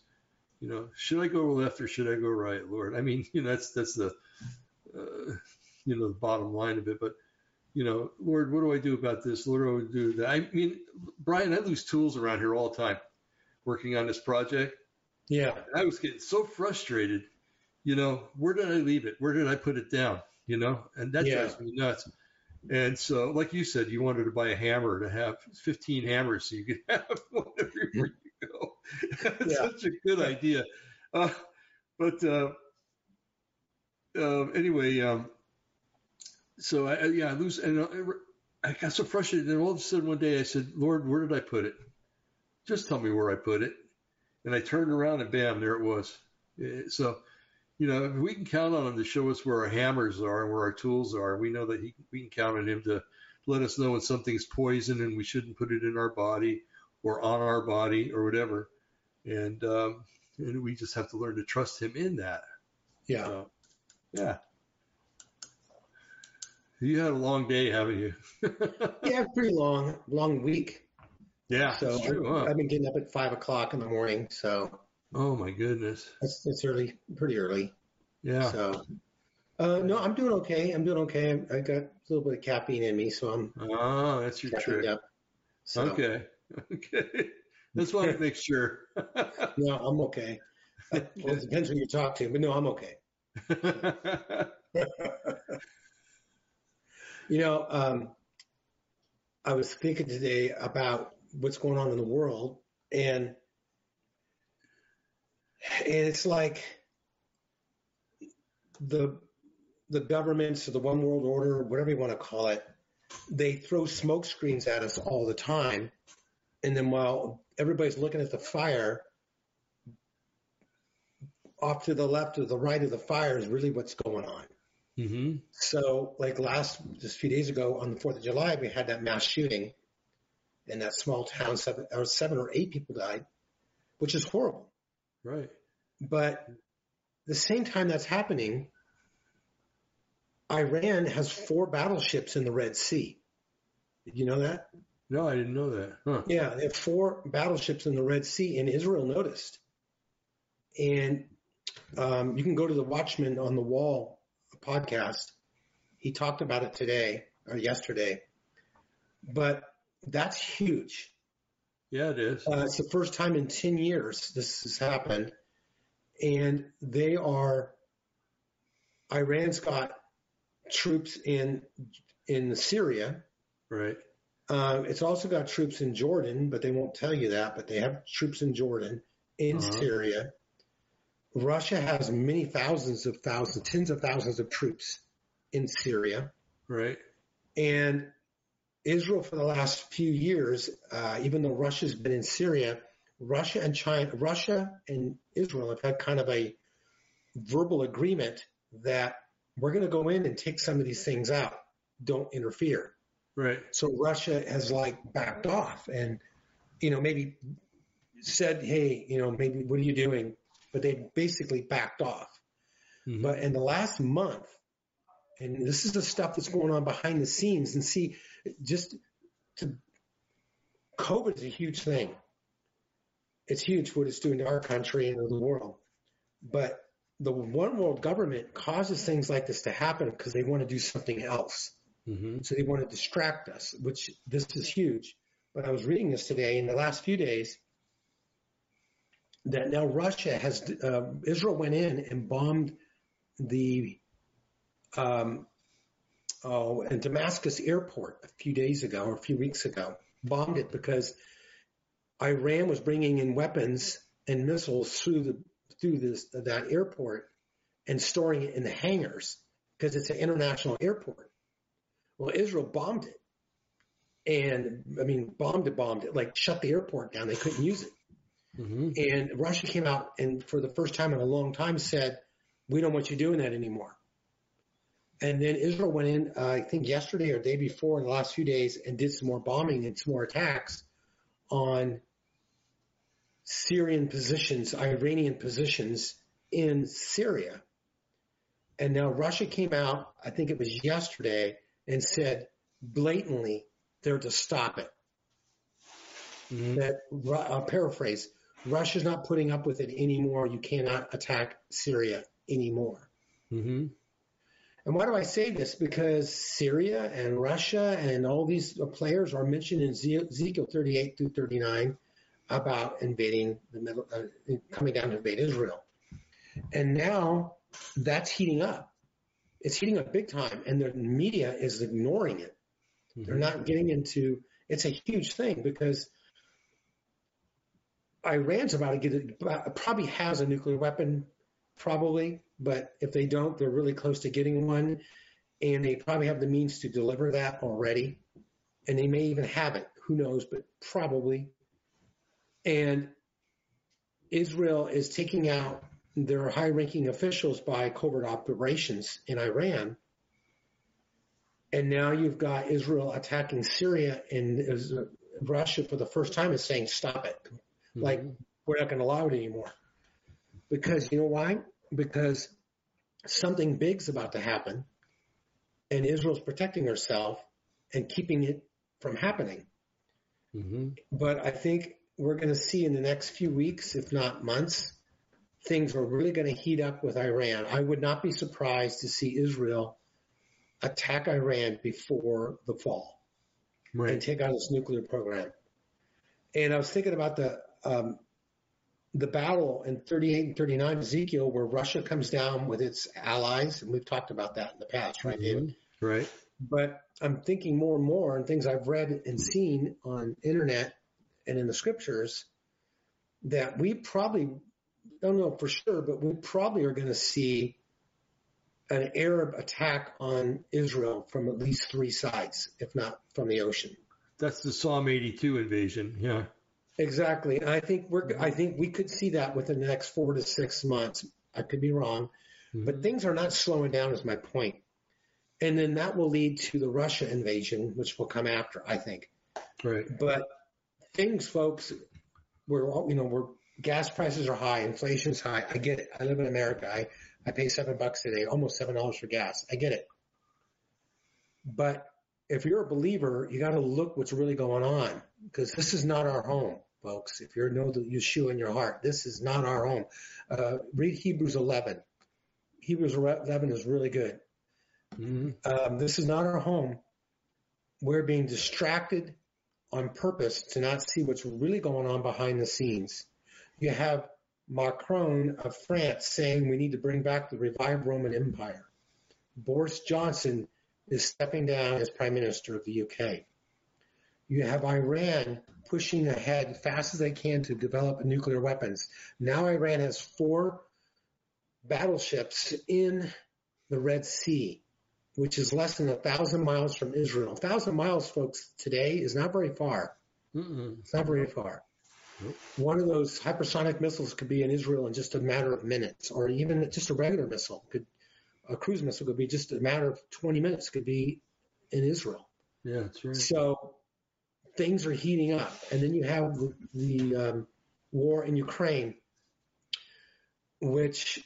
You know, should I go left or should I go right, Lord? I mean, you know, that's the you know, the bottom line of it. But you know, Lord, what do I do about this? Lord, what do I do that? I mean, Brian, I lose tools around here all the time, working on this project. Yeah, I was getting so frustrated. You know, where did I leave it? Where did I put it down? You know, and that drives me nuts. And so, like you said, you wanted to buy a hammer to have 15 hammers so you could have one everywhere you go. It's such a good idea. So I lose, and I got so frustrated. And all of a sudden one day I said, Lord, where did I put it? Just tell me where I put it. And I turned around and bam, there it was. So, you know, if we can count on Him to show us where our hammers are and where our tools are, we know that we can count on Him to let us know when something's poison and we shouldn't put it in our body or on our body or whatever. And we just have to learn to trust Him in that. Yeah. So, yeah. You had a long day, haven't you? Yeah, pretty long week. Yeah, so it's true, huh? I've been getting up at 5:00 in the morning, so. Oh my goodness. That's early, pretty early. Yeah. So, no, I'm doing okay. I got a little bit of caffeine in me, so I'm. Oh, that's your trick. Up, so. Okay. That's why I make sure. No, I'm okay. Well, it depends who you talk to, but no, I'm okay. You know, I was thinking today about what's going on in the world, and it's like the governments or the one world order, whatever you want to call it, they throw smoke screens at us all the time, and then while everybody's looking at the fire, off to the left or the right of the fire is really what's going on. Mm-hmm. So, like just a few days ago on the 4th of July, we had that mass shooting in that small town. 7 or 8 people died, which is horrible. Right. But the same time that's happening, Iran has 4 battleships in the Red Sea. Did you know that? No, I didn't know that. Huh. Yeah, they have 4 battleships in the Red Sea, and Israel noticed. And you can go to the Watchman on the Wall podcast. He talked about it today or yesterday. But that's huge. Yeah, it is. It's the first time in 10 years this has happened. And Iran's got troops in Syria. Right. It's also got troops in Jordan, but they won't tell you that, but they have troops in Jordan, in Syria. Russia has many tens of thousands of troops in Syria. Right. And Israel for the last few years, even though Russia's been in Syria, Russia and Israel have had kind of a verbal agreement that we're going to go in and take some of these things out. Don't interfere. Right. So Russia has backed off and, you know, maybe said, hey, you know, maybe what are you doing? But they basically backed off. Mm-hmm. But in the last month, and this is the stuff that's going on behind the scenes, and see, COVID is a huge thing. It's huge what it's doing to our country and to the world. But the one world government causes things like this to happen because they want to do something else. Mm-hmm. So they want to distract us, which this is huge. But I was reading this today in the last few days that now Russia has Israel went in and bombed the and Damascus airport a few weeks ago, bombed it because Iran was bringing in weapons and missiles through that airport and storing it in the hangars because it's an international airport. Well, Israel bombed it, and I mean bombed it, shut the airport down. They couldn't use it. Mm-hmm. And Russia came out and for the first time in a long time said, we don't want you doing that anymore. And then Israel went in, I think yesterday or the day before in the last few days, and did some more bombing and some more attacks on Iranian positions in Syria. And now Russia came out, I think it was yesterday, and said blatantly they're to stop it. Mm-hmm. That, I'll paraphrase, Russia's not putting up with it anymore. You cannot attack Syria anymore. Mm-hmm. And why do I say this? Because Syria and Russia and all these players are mentioned in Ezekiel 38 through 39 about invading the Middle, coming down to invade Israel. And now that's heating up. It's heating up big time, and the media is ignoring it. Mm-hmm. They're not getting into – it's a huge thing because Iran's about to get – probably has a nuclear weapon, probably, but if they don't, they're really close to getting one, and they probably have the means to deliver that already, and they may even have it. Who knows, but probably. And Israel is taking out their high-ranking officials by covert operations in Iran, and now you've got Israel attacking Syria, and Russia for the first time is saying, stop it. Mm-hmm. Like, we're not going to allow it anymore. Because you know why? Because something big's about to happen, and Israel's protecting herself and keeping it from happening. Mm-hmm. But I think we're going to see in the next few weeks, if not months, things are really going to heat up with Iran. I would not be surprised to see Israel attack Iran before the fall, right, and take out its nuclear program. And I was thinking about the battle in 38 and 39 Ezekiel, where Russia comes down with its allies, and we've talked about that in the past, right, mm-hmm. David? Right. But I'm thinking more and more on things I've read and seen on internet and in the scriptures that we probably don't know for sure, but we probably are going to see an Arab attack on Israel from at least three sides, if not from the ocean. That's the Psalm 82 invasion, yeah. Exactly. And I think we could see that within the next 4 to 6 months. I could be wrong, mm-hmm. but things are not slowing down is my point. And then that will lead to the Russia invasion, which will come after, I think. Right. But things, folks, gas prices are high, inflation's high. I get it. I live in America. I pay $7 today, almost $7 for gas. I get it. But if you're a believer, you got to look what's really going on, because this is not our home, folks. If you know the Yeshua in your heart, this is not our home. Read Hebrews 11. Hebrews 11 is really good. Mm-hmm. This is not our home. We're being distracted on purpose to not see what's really going on behind the scenes. You have Macron of France saying we need to bring back the revived Roman Empire. Boris Johnson is stepping down as Prime Minister of the UK. You have Iran pushing ahead fast as they can to develop nuclear weapons. Now Iran has 4 battleships in the Red Sea, which is less than 1,000 miles from Israel. 1,000 miles, folks, today is not very far. Mm-mm. It's not very far. Nope. One of those hypersonic missiles could be in Israel in just a matter of minutes, or even just a regular missile. A cruise missile could be just a matter of 20 minutes, could be in Israel. Yeah, that's right. So things are heating up. And then you have the war in Ukraine, which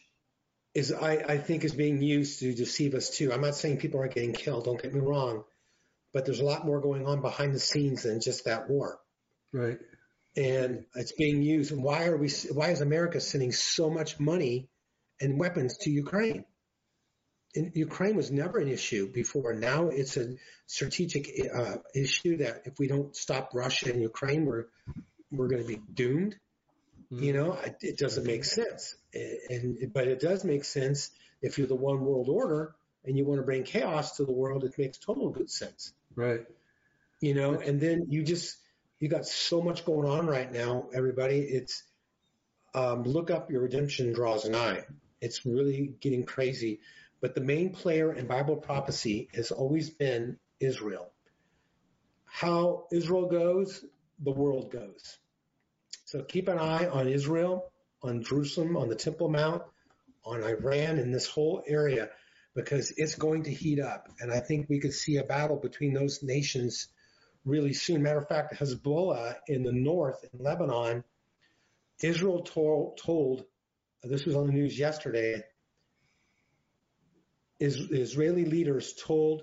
is I think is being used to deceive us too. I'm not saying people aren't getting killed, don't get me wrong, but there's a lot more going on behind the scenes than just that war. Right. And it's being used. And why is America sending so much money and weapons to Ukraine? And Ukraine was never an issue before. Now it's a strategic issue that if we don't stop Russia and Ukraine, we're going to be doomed. You know, it doesn't make sense, but it does make sense if you're the one world order and you want to bring chaos to the world. It makes total good sense, right? You know, and then you got so much going on right now, everybody. It's look up Your Redemption Draws Nigh. It's really getting crazy, but the main player in Bible prophecy has always been Israel. How Israel goes, the world goes. So keep an eye on Israel, on Jerusalem, on the Temple Mount, on Iran, and this whole area, because it's going to heat up. And I think we could see a battle between those nations really soon. Matter of fact, Hezbollah in the north, in Lebanon, Israel told, this was on the news yesterday, Israeli leaders told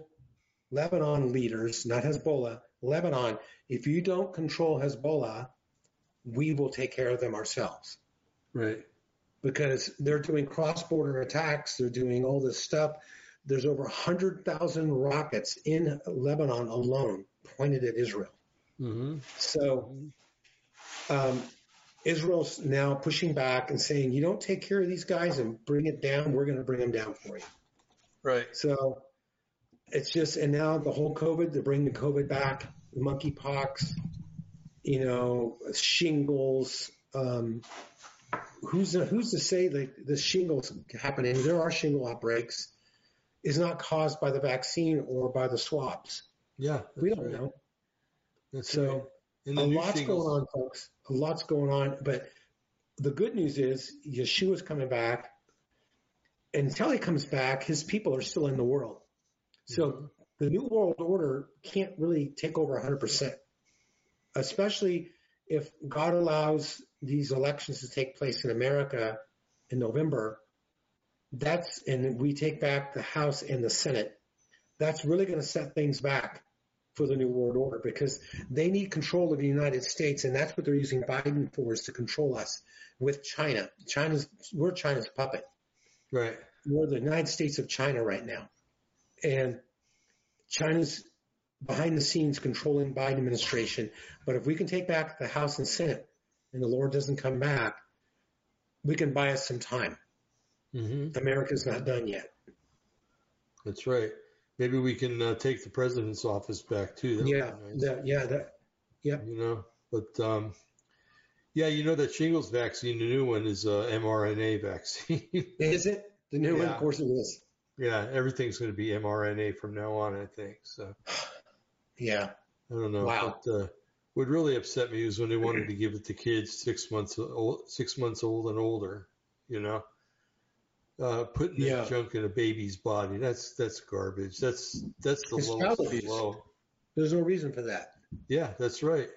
Lebanon leaders, not Hezbollah, Lebanon, if you don't control Hezbollah, we will take care of them ourselves. Right. Because they're doing cross-border attacks. They're doing all this stuff. There's over 100,000 rockets in Lebanon alone pointed at Israel. Mm-hmm. So Israel's now pushing back and saying, you don't take care of these guys and bring it down, we're going to bring them down for you. Right. So it's just – and now the whole COVID, they're bringing COVID back, monkeypox, you know, shingles. Who's to say that the shingles happening? There are shingle outbreaks. Is not caused by the vaccine or by the swabs. Yeah. We don't know. That's so right. A lot's going on, folks. A lot's going on. But the good news is Yeshua's coming back. Until he comes back, his people are still in the world. So mm-hmm. the New World Order can't really take over 100%, especially if God allows these elections to take place in America in November. That's, and we take back the House and the Senate. That's really going to set things back for the New World Order because they need control of the United States, and that's what they're using Biden for, is to control us with China. We're China's puppet. Right. We're the United States of China right now. And China's behind the scenes controlling Biden administration. But if we can take back the House and Senate and the Lord doesn't come back, we can buy us some time. Mm-hmm. America's not done yet. That's right. Maybe we can take the president's office back too. That nice. Yeah. You know, but yeah, you know that shingles vaccine, the new one, is a mRNA vaccine. Is it the new one? Of course it is. Yeah, everything's going to be mRNA from now on, I think. So. Yeah. I don't know. Wow. But, what really upset me was when they wanted to give it to kids 6 months old and older. You know. Putting that junk in a baby's body—that's garbage. That's the lowest of the low. There's no reason for that. Yeah, that's right.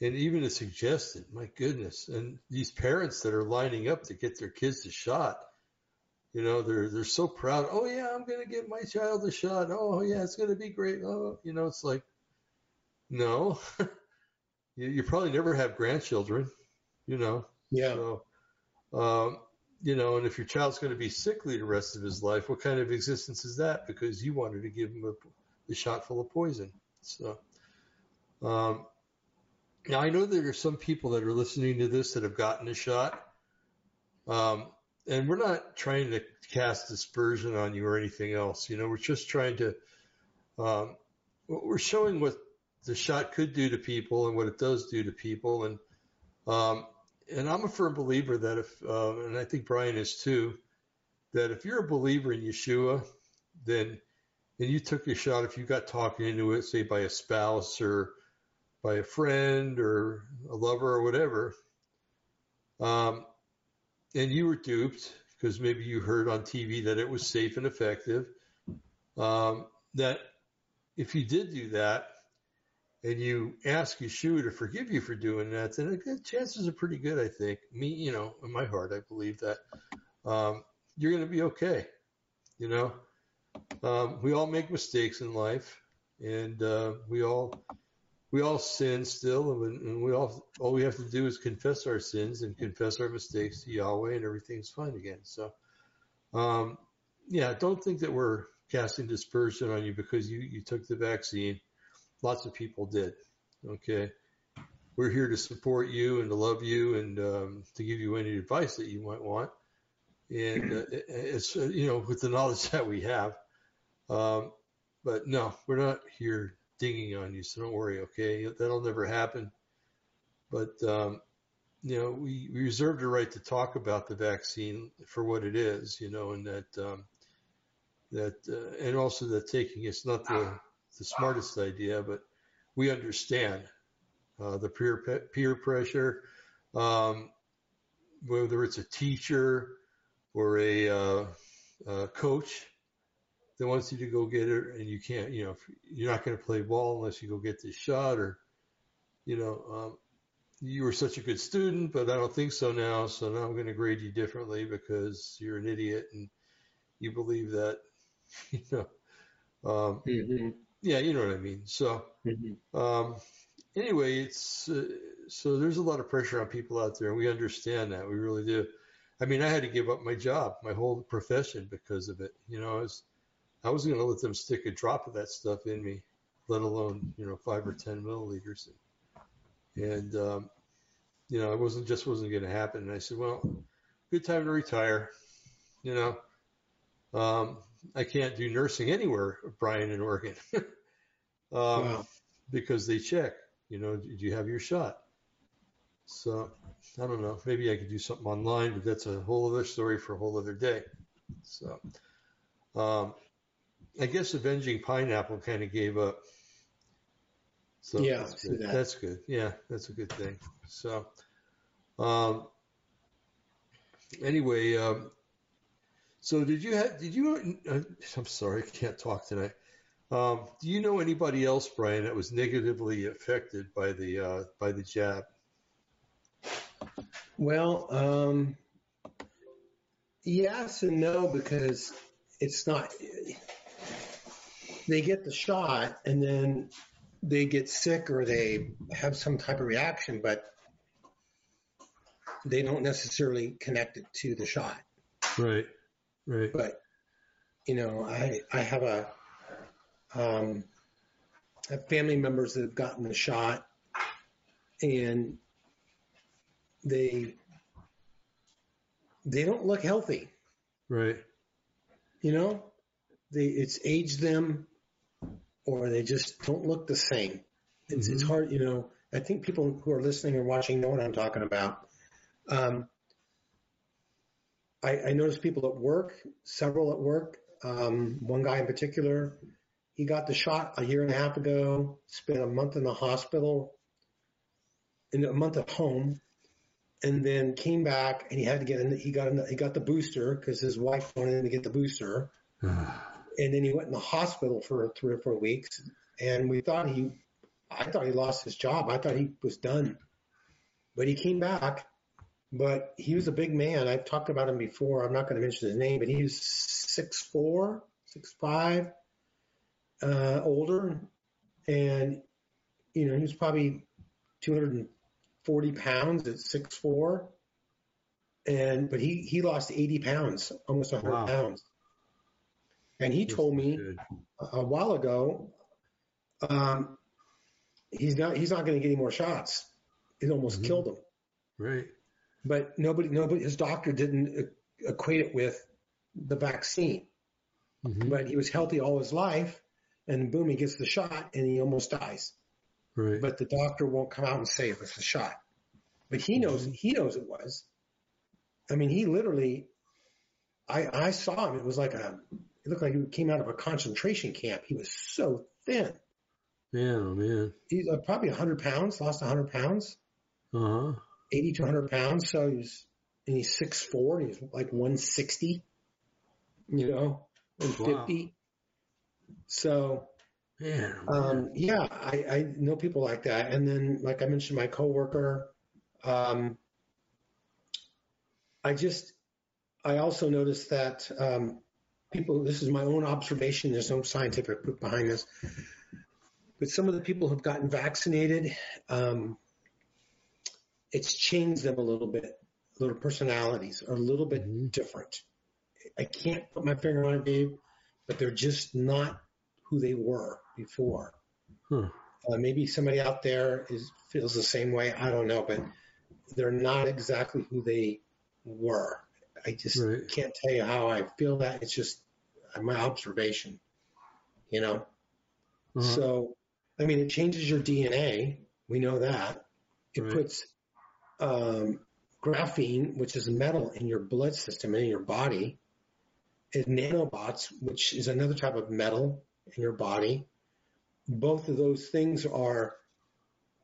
And even it's suggested. My goodness! And these parents that are lining up to get their kids the shot, you know, they're so proud. Oh yeah, I'm gonna get my child a shot. Oh yeah, it's gonna be great. Oh, you know, it's like, no, you probably never have grandchildren, you know. Yeah. So, you know, and if your child's going to be sickly the rest of his life, what kind of existence is that? Because you wanted to give him a shot full of poison. So now I know there are some people that are listening to this that have gotten a shot. And we're not trying to cast aspersion on you or anything else. You know, we're just trying to we're showing what the shot could do to people and what it does do to people. And and I'm a firm believer that if, and I think Brian is too, that if you're a believer in Yeshua, then you took your shot, if you got talking into it, say by a spouse or by a friend or a lover or whatever, and you were duped because maybe you heard on TV that it was safe and effective, that if you did do that, and you ask Yeshua to forgive you for doing that, then the chances are pretty good, I think. Me, you know, in my heart, I believe that you're going to be okay. You know, we all make mistakes in life, and we all sin still, and all we have to do is confess our sins and confess our mistakes to Yahweh, and everything's fine again. So, don't think that we're casting dispersion on you because you took the vaccine. Lots of people did. Okay. We're here to support you and to love you and to give you any advice that you might want. And it's, you know, with the knowledge that we have. But no, we're not here dinging on you. So don't worry. Okay. That'll never happen. But, you know, we reserve the right to talk about the vaccine for what it is, you know, and that, and also that taking it's not the smartest idea, but we understand the peer pressure, whether it's a teacher or a coach that wants you to go get it and you can't, you know, you're not going to play ball unless you go get this shot, or, you know, you were such a good student, but I don't think so now. So now I'm going to grade you differently because you're an idiot and you believe that, you know. Yeah, you know what I mean. So anyway, it's so there's a lot of pressure on people out there, and we understand that. We really do. I mean, I had to give up my job, my whole profession because of it. You know, I wasn't going to let them stick a drop of that stuff in me, let alone, you know, 5 or 10 milliliters. And, you know, it just wasn't going to happen. And I said, well, good time to retire. You know, I can't do nursing anywhere, Brian, in Oregon, wow. because they check, you know, do you have your shot? So I don't know, maybe I could do something online, but that's a whole other story for a whole other day. So I guess Avenging Pineapple kind of gave up. So yeah, that's good. That's good. Yeah, that's a good thing. So anyway, so I'm sorry, I can't talk tonight. Do you know anybody else, Brian, that was negatively affected by the jab? Well, yes and no, because it's not, they get the shot and then they get sick or they have some type of reaction, but they don't necessarily connect it to the shot. Right. Right. But, you know, I have family members that have gotten the shot and they don't look healthy. Right. You know, it's aged them or they just don't look the same. It's hard, you know, I think people who are listening or watching know what I'm talking about. I noticed people at work, several at work. One guy in particular, he got the shot a year and a half ago, spent a month in the hospital, in a month at home, and then came back and he had to get in. He got the booster because his wife wanted him to get the booster, and then he went in the hospital for 3 or 4 weeks. And I thought he lost his job. I thought he was done, but he came back. But he was a big man. I've talked about him before. I'm not going to mention his name, but he was 6'4", 6'5", older. And, you know, he was probably 240 pounds at 6'4". But he lost 80 pounds, almost 100 wow. pounds. And he told me a while ago he's not going to get any more shots. It almost killed him. Right. But nobody, his doctor didn't equate it with the vaccine. Mm-hmm. But he was healthy all his life, and boom, he gets the shot, and he almost dies. Right. But the doctor won't come out and say it was the shot. But he knows it was. I mean, he literally, I saw him. It was it looked like he came out of a concentration camp. He was so thin. Yeah, man. He's probably 100 pounds, lost 100 pounds. Uh-huh. 80 to 100 pounds, so he's 6'4", and he's like 160, you know, 150. Wow. So, yeah, I know people like that. And then, like I mentioned, my coworker, I also noticed that people, this is my own observation, there's no scientific proof behind this, but some of the people who've gotten vaccinated, it's changed them a little bit. Little personalities are a little bit different. I can't put my finger on it, Dave, but they're just not who they were before. Huh. Maybe somebody out there feels the same way. I don't know, but they're not exactly who they were. I just can't tell you how I feel that. It's just my observation, you know. Uh-huh. So, I mean, it changes your DNA. We know that. It puts... graphene, which is metal in your blood system and in your body, and nanobots, which is another type of metal in your body. Both of those things are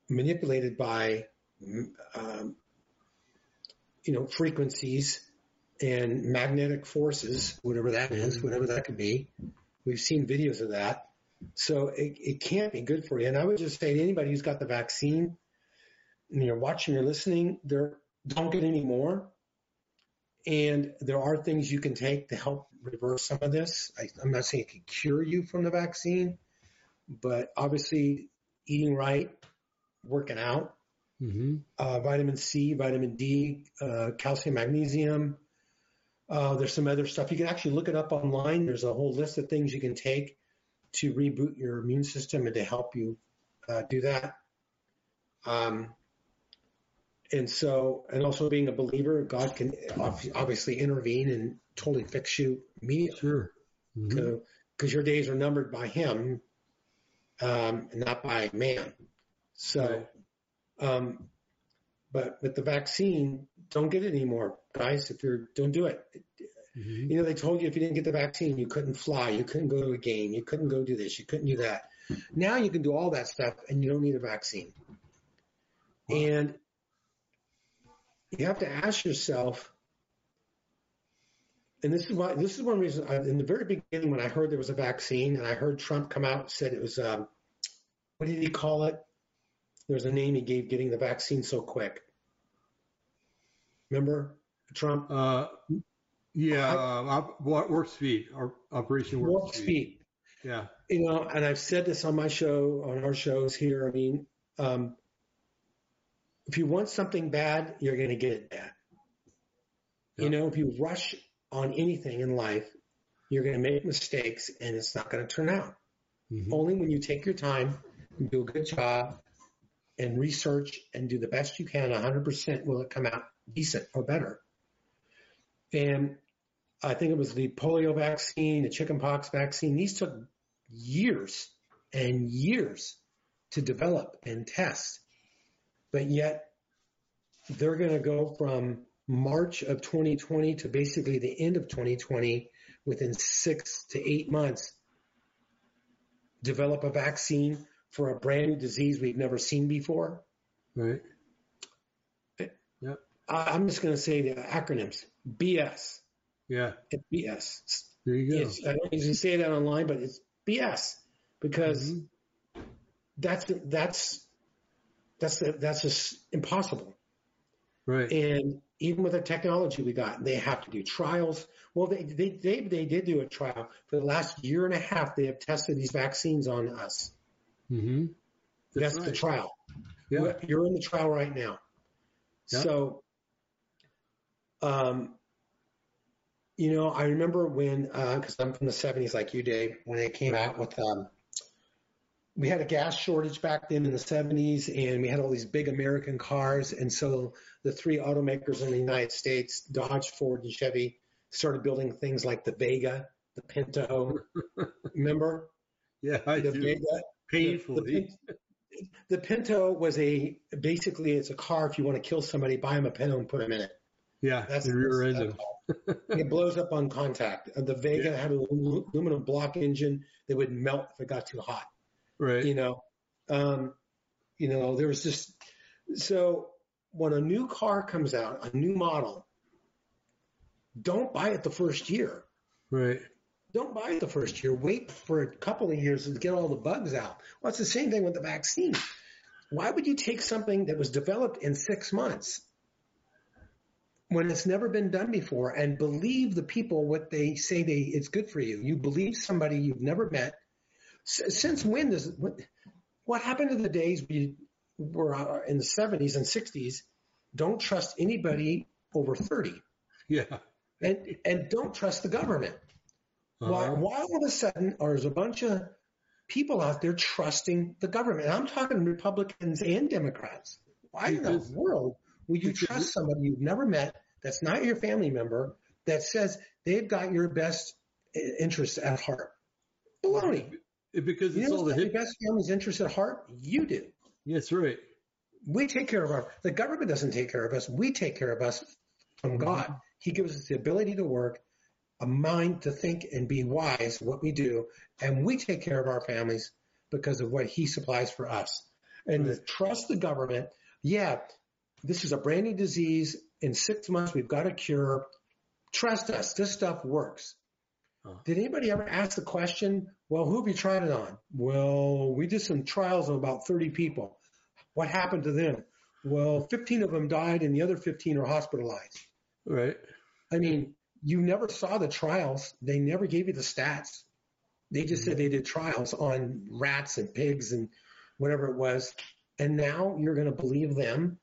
manipulated by, you know, frequencies and magnetic forces, whatever that is, whatever that could be. We've seen videos of that. So it can't be good for you. And I would just say to anybody who's got the vaccine, and you're watching, you're listening, don't get any more. And there are things you can take to help reverse some of this. I'm not saying it can cure you from the vaccine, but obviously eating right, working out, vitamin C, vitamin D, calcium, magnesium. There's some other stuff. You can actually look it up online. There's a whole list of things you can take to reboot your immune system and to help you do that. And also being a believer, God can obviously intervene and totally fix you immediately. Sure. Because your days are numbered by Him, and not by man. So, but with the vaccine, don't get it anymore, guys. Don't do it. You know, they told you if you didn't get the vaccine, you couldn't fly, you couldn't go to a game, you couldn't go do this, you couldn't do that. Now you can do all that stuff, and you don't need a vaccine. Wow. And you have to ask yourself, and this is one reason. In the very beginning, when I heard there was a vaccine, and I heard Trump come out and said it was, what did he call it? There's a name he gave getting the vaccine so quick. Remember Trump? Warp Speed, or Operation Warp Speed. Yeah. You know, and I've said this on my show, on our shows here. I mean, if you want something bad, you're going to get it bad. Yep. You know, if you rush on anything in life, you're going to make mistakes, and it's not going to turn out. Only when you take your time and do a good job and research and do the best you can, 100% will it come out decent or better. And I think it was the polio vaccine, the chickenpox vaccine. These took years and years to develop and test. But yet they're going to go from March of 2020 to basically the end of 2020 within 6 to 8 months, develop a vaccine for a brand new disease we've never seen before. Right. Yep. I'm just going to say the acronyms, BS. Yeah. It's BS. There you go. I don't usually say that online, but it's BS because that's just impossible. Right. And even with the technology we got, they have to do trials. Well, they did do a trial. For the last year and a half, they have tested these vaccines on us. That's right. The trial. Yeah. You're in the trial right now. Yeah. So, you know, I remember when, because I'm from the 70s like you, Dave, when it came out with we had a gas shortage back then in the 70s, and we had all these big American cars. And so the three automakers in the United States, Dodge, Ford, and Chevy, started building things like the Vega, the Pinto. Remember? Yeah, I do. Vega. Painfully. The Pinto was basically it's a car if you want to kill somebody, buy him a Pinto and put him in it. Yeah, that's the rear engine. It blows up on contact. The Vega had an aluminum block engine that would melt if it got too hot. Right. You know, there was just – so when a new car comes out, a new model, don't buy it the first year. Right. Don't buy it the first year. Wait for a couple of years to get all the bugs out. Well, it's the same thing with the vaccine. Why would you take something that was developed in 6 months when it's never been done before and believe the people what they say it's good for you? You believe somebody you've never met. Since when does what happened to the days we were in the 70s and 60s? Don't trust anybody over 30. Yeah. And don't trust the government. Why all of a sudden there's a bunch of people out there trusting the government? And I'm talking Republicans and Democrats. Why in the world will you trust somebody you've never met that's not your family member that says they've got your best interests at heart? Baloney. Because it's all the best family's interests at heart. You do. That's right. We take care of the government doesn't take care of us. We take care of us from God. He gives us the ability to work, a mind to think and be wise what we do, and we take care of our families because of what He supplies for us. And to trust the government, this is a brand new disease. In 6 months, we've got a cure. Trust us. This stuff works. Did anybody ever ask the question, well, who have you tried it on? Well, we did some trials on about 30 people. What happened to them? Well, 15 of them died and the other 15 are hospitalized. Right. I mean, you never saw the trials. They never gave you the stats. They just said they did trials on rats and pigs and whatever it was. And now you're going to believe them.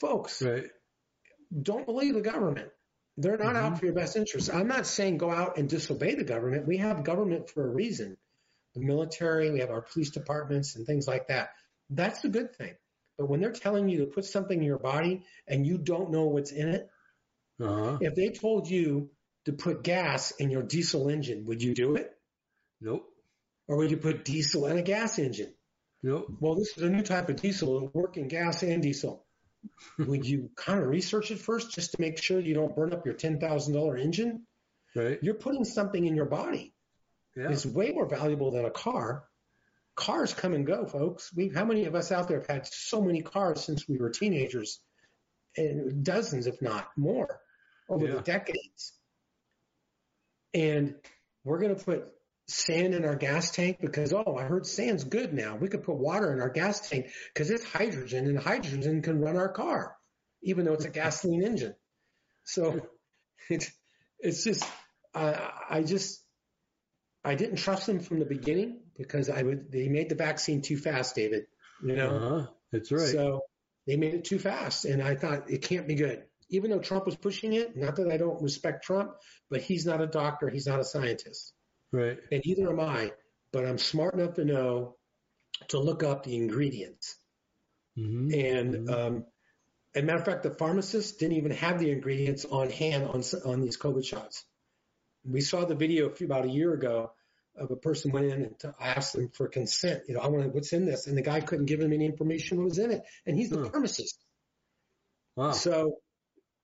Folks, right. Don't believe the government. They're not out for your best interest. I'm not saying go out and disobey the government. We have government for a reason. The military, we have our police departments and things like that. That's a good thing. But when they're telling you to put something in your body and you don't know what's in it, if they told you to put gas in your diesel engine, would you do it? Nope. Or would you put diesel in a gas engine? Nope. Well, this is a new type of diesel. It'll work in gas and diesel. Would you kind of research it first just to make sure you don't burn up your $10,000 engine? Right. You're putting something in your body. Yeah. It's way more valuable than a car. Cars come and go, folks. How many of us out there have had so many cars since we were teenagers? And dozens, if not more, over the decades. And we're going to put sand in our gas tank because, oh, I heard sand's good now. We could put water in our gas tank because it's hydrogen, and hydrogen can run our car, even though it's a gasoline engine. So it's just I didn't trust them from the beginning because they made the vaccine too fast, David. You know, that's right. So they made it too fast, and I thought it can't be good. Even though Trump was pushing it, not that I don't respect Trump, but he's not a doctor. He's not a scientist. Right. And neither am I, but I'm smart enough to know to look up the ingredients. As a matter of fact, the pharmacist didn't even have the ingredients on hand on these COVID shots. We saw the video about a year ago of a person went in and asked them for consent. You know, I want to, what's in this? And the guy couldn't give him any information what was in it. And he's the pharmacist. Wow. So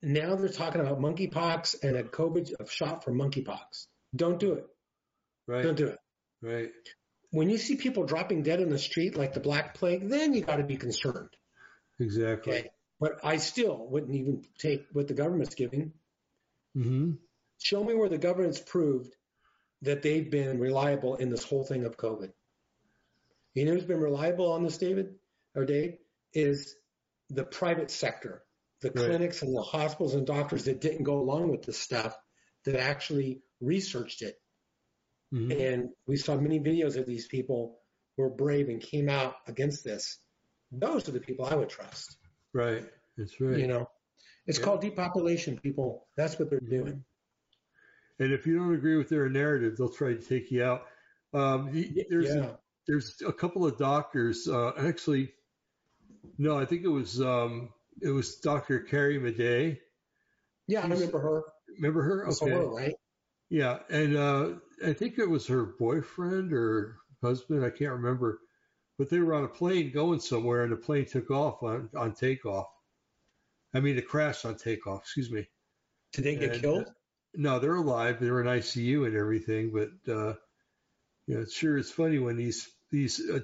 now they're talking about monkeypox and a COVID shot for monkeypox. Don't do it. Right. Don't do it. Right. When you see people dropping dead in the street like the Black Plague, then you got to be concerned. Exactly. Okay? But I still wouldn't even take what the government's giving. Show me where the government's proved that they've been reliable in this whole thing of COVID. You know who's been reliable on this, David, or Dave, is the private sector, the clinics and the hospitals and doctors that didn't go along with this stuff, that actually researched it. And we saw many videos of these people who were brave and came out against this. Those are the people I would trust. Right. That's right. You know, it's called depopulation, people. That's what they're doing. And if you don't agree with their narrative, they'll try to take you out. There's a couple of doctors. I think it was Dr. Carrie Madej. Yeah, I remember her. Remember her? Okay. Her, right? Yeah, and I think it was her boyfriend or husband. I can't remember. But they were on a plane going somewhere, and the plane took off on takeoff. I mean, it crashed on takeoff. Excuse me. Did they get killed? No, they're alive. They were in ICU and everything, but it sure is funny when these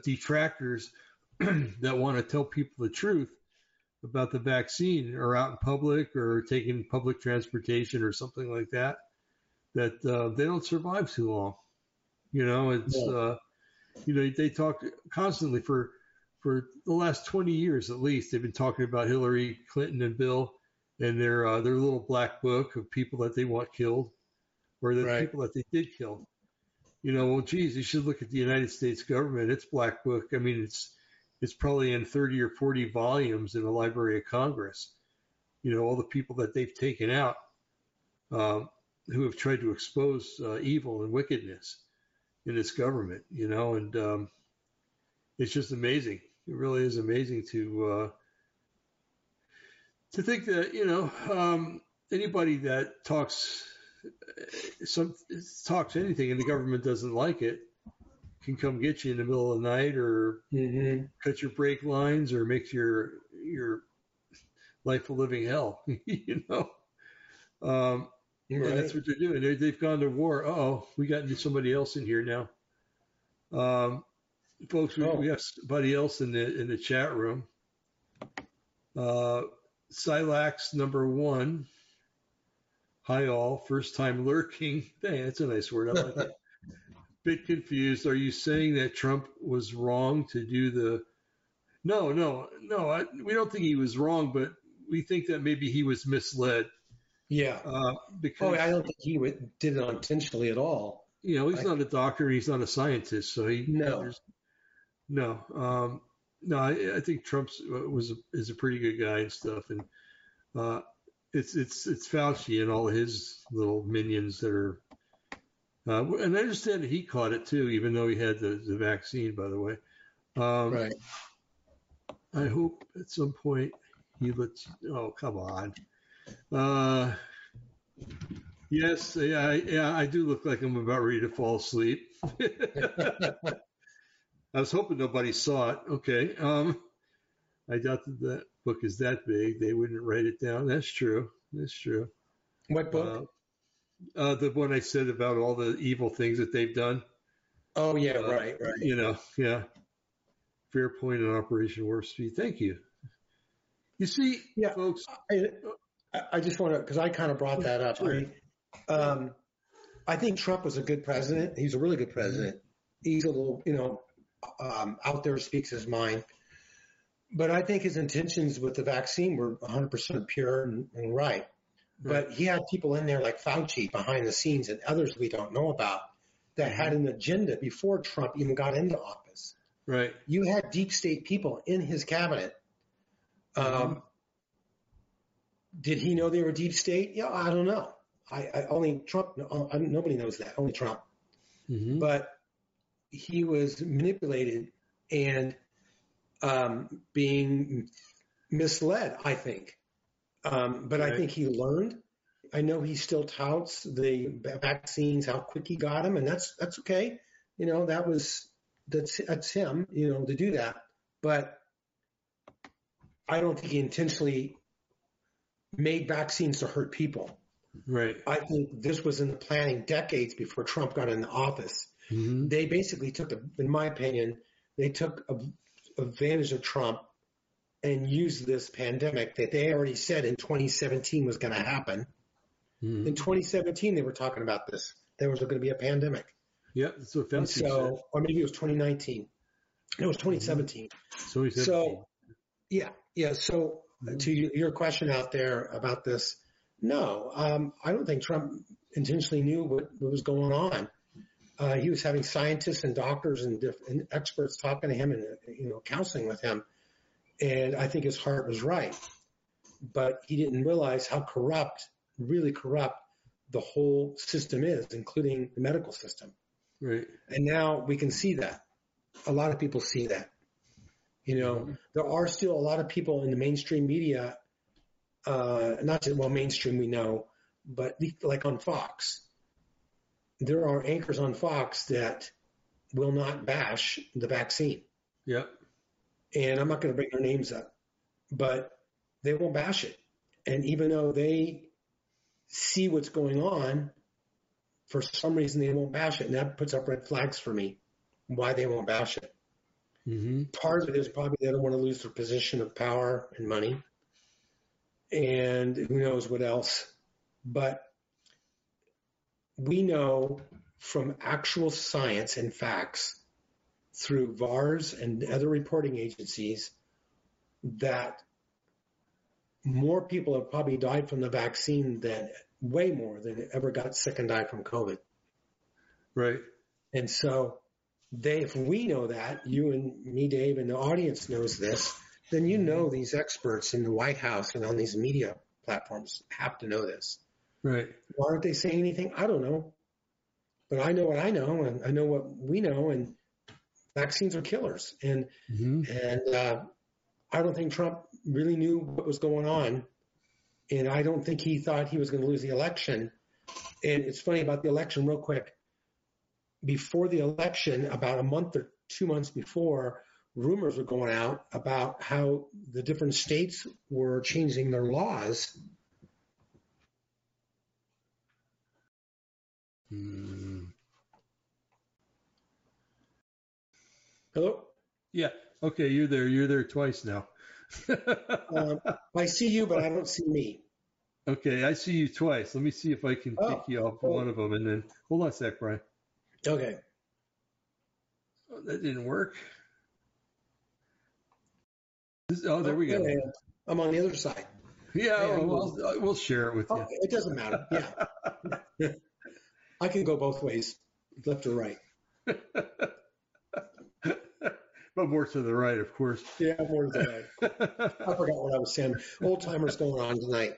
detractors that want to tell people the truth about the vaccine are out in public or taking public transportation or something like that, that they don't survive too long. You know, it's they talk constantly for the last 20 years at least. They've been talking about Hillary Clinton and Bill. And their little black book of people that they want killed, or the people that they did kill. You know, well, geez, you should look at the United States government. It's black book. I mean, it's probably in 30 or 40 volumes in the Library of Congress. You know, all the people that they've taken out who have tried to expose evil and wickedness in this government. You know, and it's just amazing. It really is amazing to think that, you know, anybody that talks anything and the government doesn't like it can come get you in the middle of the night or cut your brake lines or make your life a living hell, you know. And that's what they're doing. They've gone to war. Uh-oh, we got somebody else in here now. Folks, we have somebody else in the chat room. Silax number one. Hi all, first time lurking. Dang, that's a nice word. I like that. Bit confused. Are you saying that Trump was wrong to do the? No. We don't think he was wrong, but we think that maybe he was misled. Yeah. Because I don't think he did it intentionally at all. You know, he's not a doctor. He's not a scientist. So he I think Trump's is a pretty good guy and stuff, and it's Fauci and all his little minions that are. And I understand that he caught it too, even though he had the vaccine. By the way, right. I hope at some point he lets. Oh, come on. Yes, I do look like I'm about ready to fall asleep. I was hoping nobody saw it. Okay. I doubt that book is that big. They wouldn't write it down. That's true. What book? The one I said about all the evil things that they've done. Oh, yeah, right. You know, yeah. Fair point on Operation Warp Speed. Thank you. You see, folks. I just want to – because I kind of brought that up. Sure. I think Trump was a good president. He's a really good president. He's a little, out there, speaks his mind. But I think his intentions with the vaccine were 100% pure and right. But he had people in there like Fauci behind the scenes and others we don't know about that had an agenda before Trump even got into office. Right. You had deep state people in his cabinet. Did he know they were deep state? Yeah, I don't know. I only Trump. Nobody knows that. Only Trump. Mm-hmm. But he was manipulated and being misled, I think. But right. I think he learned. I know he still touts the vaccines, how quick he got them, and that's okay. You know, that's him. You know, to do that, but I don't think he intentionally made vaccines to hurt people. Right. I think this was in the planning decades before Trump got into office. Mm-hmm. They basically took advantage of Trump and used this pandemic that they already said in 2017 was going to happen. Mm-hmm. In 2017, they were talking about this. There was going to be a pandemic. Yeah, that's what Fauci said. Or maybe it was 2019. No, it was 2017. Mm-hmm. So, yeah. So, to your question out there about this, no, I don't think Trump intentionally knew what was going on. He was having scientists and doctors and experts talking to him and counseling with him, and I think his heart was right, but he didn't realize how really corrupt, the whole system is, including the medical system. Right. And now we can see that. A lot of people see that. There are still a lot of people in the mainstream media, not just, mainstream we know, but like on Fox. There are anchors on Fox that will not bash the vaccine. Yeah. And I'm not going to bring their names up, but they won't bash it. And even though they see what's going on, for some reason they won't bash it. And that puts up red flags for me, why they won't bash it. Mm-hmm. Part of it is probably they don't want to lose their position of power and money, and who knows what else. But we know from actual science and facts through VARs and other reporting agencies that more people have probably died from the vaccine than ever got sick and died from COVID. Right. And so if we know that, you and me, Dave, and the audience knows this, then these experts in the White House and on these media platforms have to know this. Right. Why aren't they saying anything? I don't know. But I know what I know, and I know what we know, and vaccines are killers. And I don't think Trump really knew what was going on, and I don't think he thought he was going to lose the election. And it's funny about the election real quick. Before the election, about a month or 2 months before, rumors were going out about how the different states were changing their laws. Mm. Hello? Yeah. Okay, you're there. You're there twice now. I see you, but I don't see me. Okay, I see you twice. Let me see if I can kick you off one of them, and then hold on a sec, Brian. Okay. Oh, that didn't work. There we go. I'm on the other side. Yeah, hey, we'll share it with you. It doesn't matter. Yeah. I can go both ways, left or right. But more to the right, of course. Yeah, more to the right. I forgot what I was saying. Old timers going on tonight.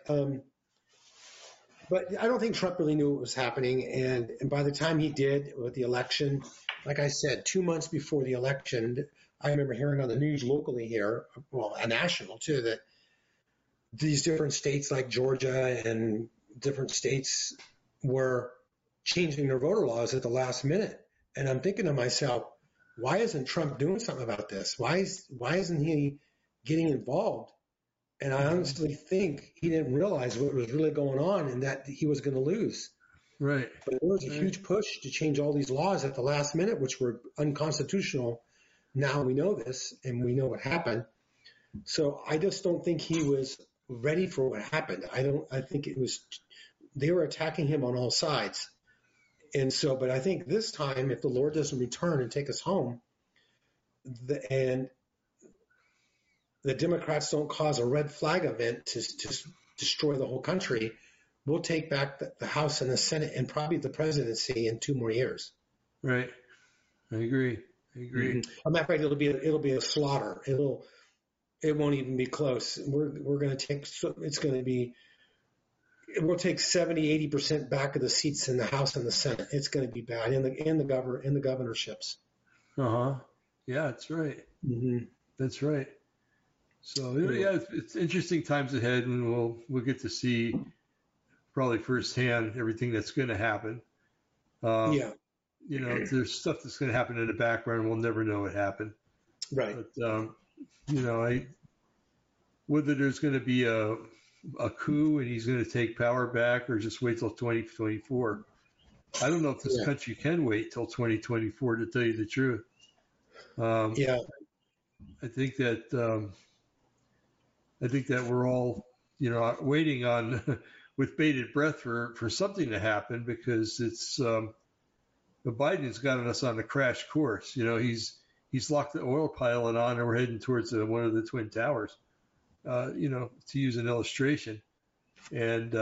But I don't think Trump really knew what was happening. And by the time he did with the election, like I said, 2 months before the election, I remember hearing on the news locally here, well, national too, that these different states like Georgia and different states were changing their voter laws at the last minute. And I'm thinking to myself, why isn't Trump doing something about this? Why isn't he getting involved? And I honestly think he didn't realize what was really going on and that he was going to lose. Right. But there was a huge push to change all these laws at the last minute, which were unconstitutional. Now we know this and we know what happened. So I just don't think he was ready for what happened. I think it was, they were attacking him on all sides. And so, but I think this time, if the Lord doesn't return and take us home, and the Democrats don't cause a red flag event to destroy the whole country, we'll take back the House and the Senate and probably the presidency in 2 more years. Right. I agree. Mm-hmm. As a matter of fact, it'll be a slaughter. It won't even be close. We'll take 70, 80% back of the seats in the House and the Senate. It's going to be bad, and the governorships. Yeah, that's right. Mm-hmm. That's right. So yeah, it's interesting times ahead, and we'll get to see probably firsthand everything that's going to happen. You know, there's stuff that's going to happen in the background. We'll never know what happened. Right. But you know, whether there's going to be a coup and he's going to take power back or just wait till 2024. I don't know if this country can wait till 2024 to tell you the truth. I think that we're all, you know, waiting on with bated breath for something to happen, because it's Biden's gotten us on a crash course. You know, he's locked the oil pilot on and we're heading towards one of the Twin Towers. You know, to use an illustration, and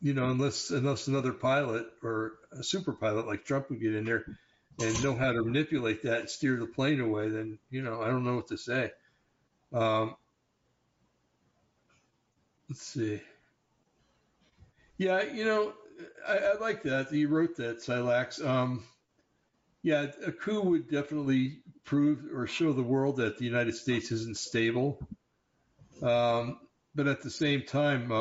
you know, unless another pilot or a super pilot like Trump would get in there and know how to manipulate that and steer the plane away, then you know, I don't know what to say. Let's see. Yeah, you know, I like that you wrote that, Silax. Yeah, a coup would definitely prove or show the world that the United States isn't stable. But at the same time,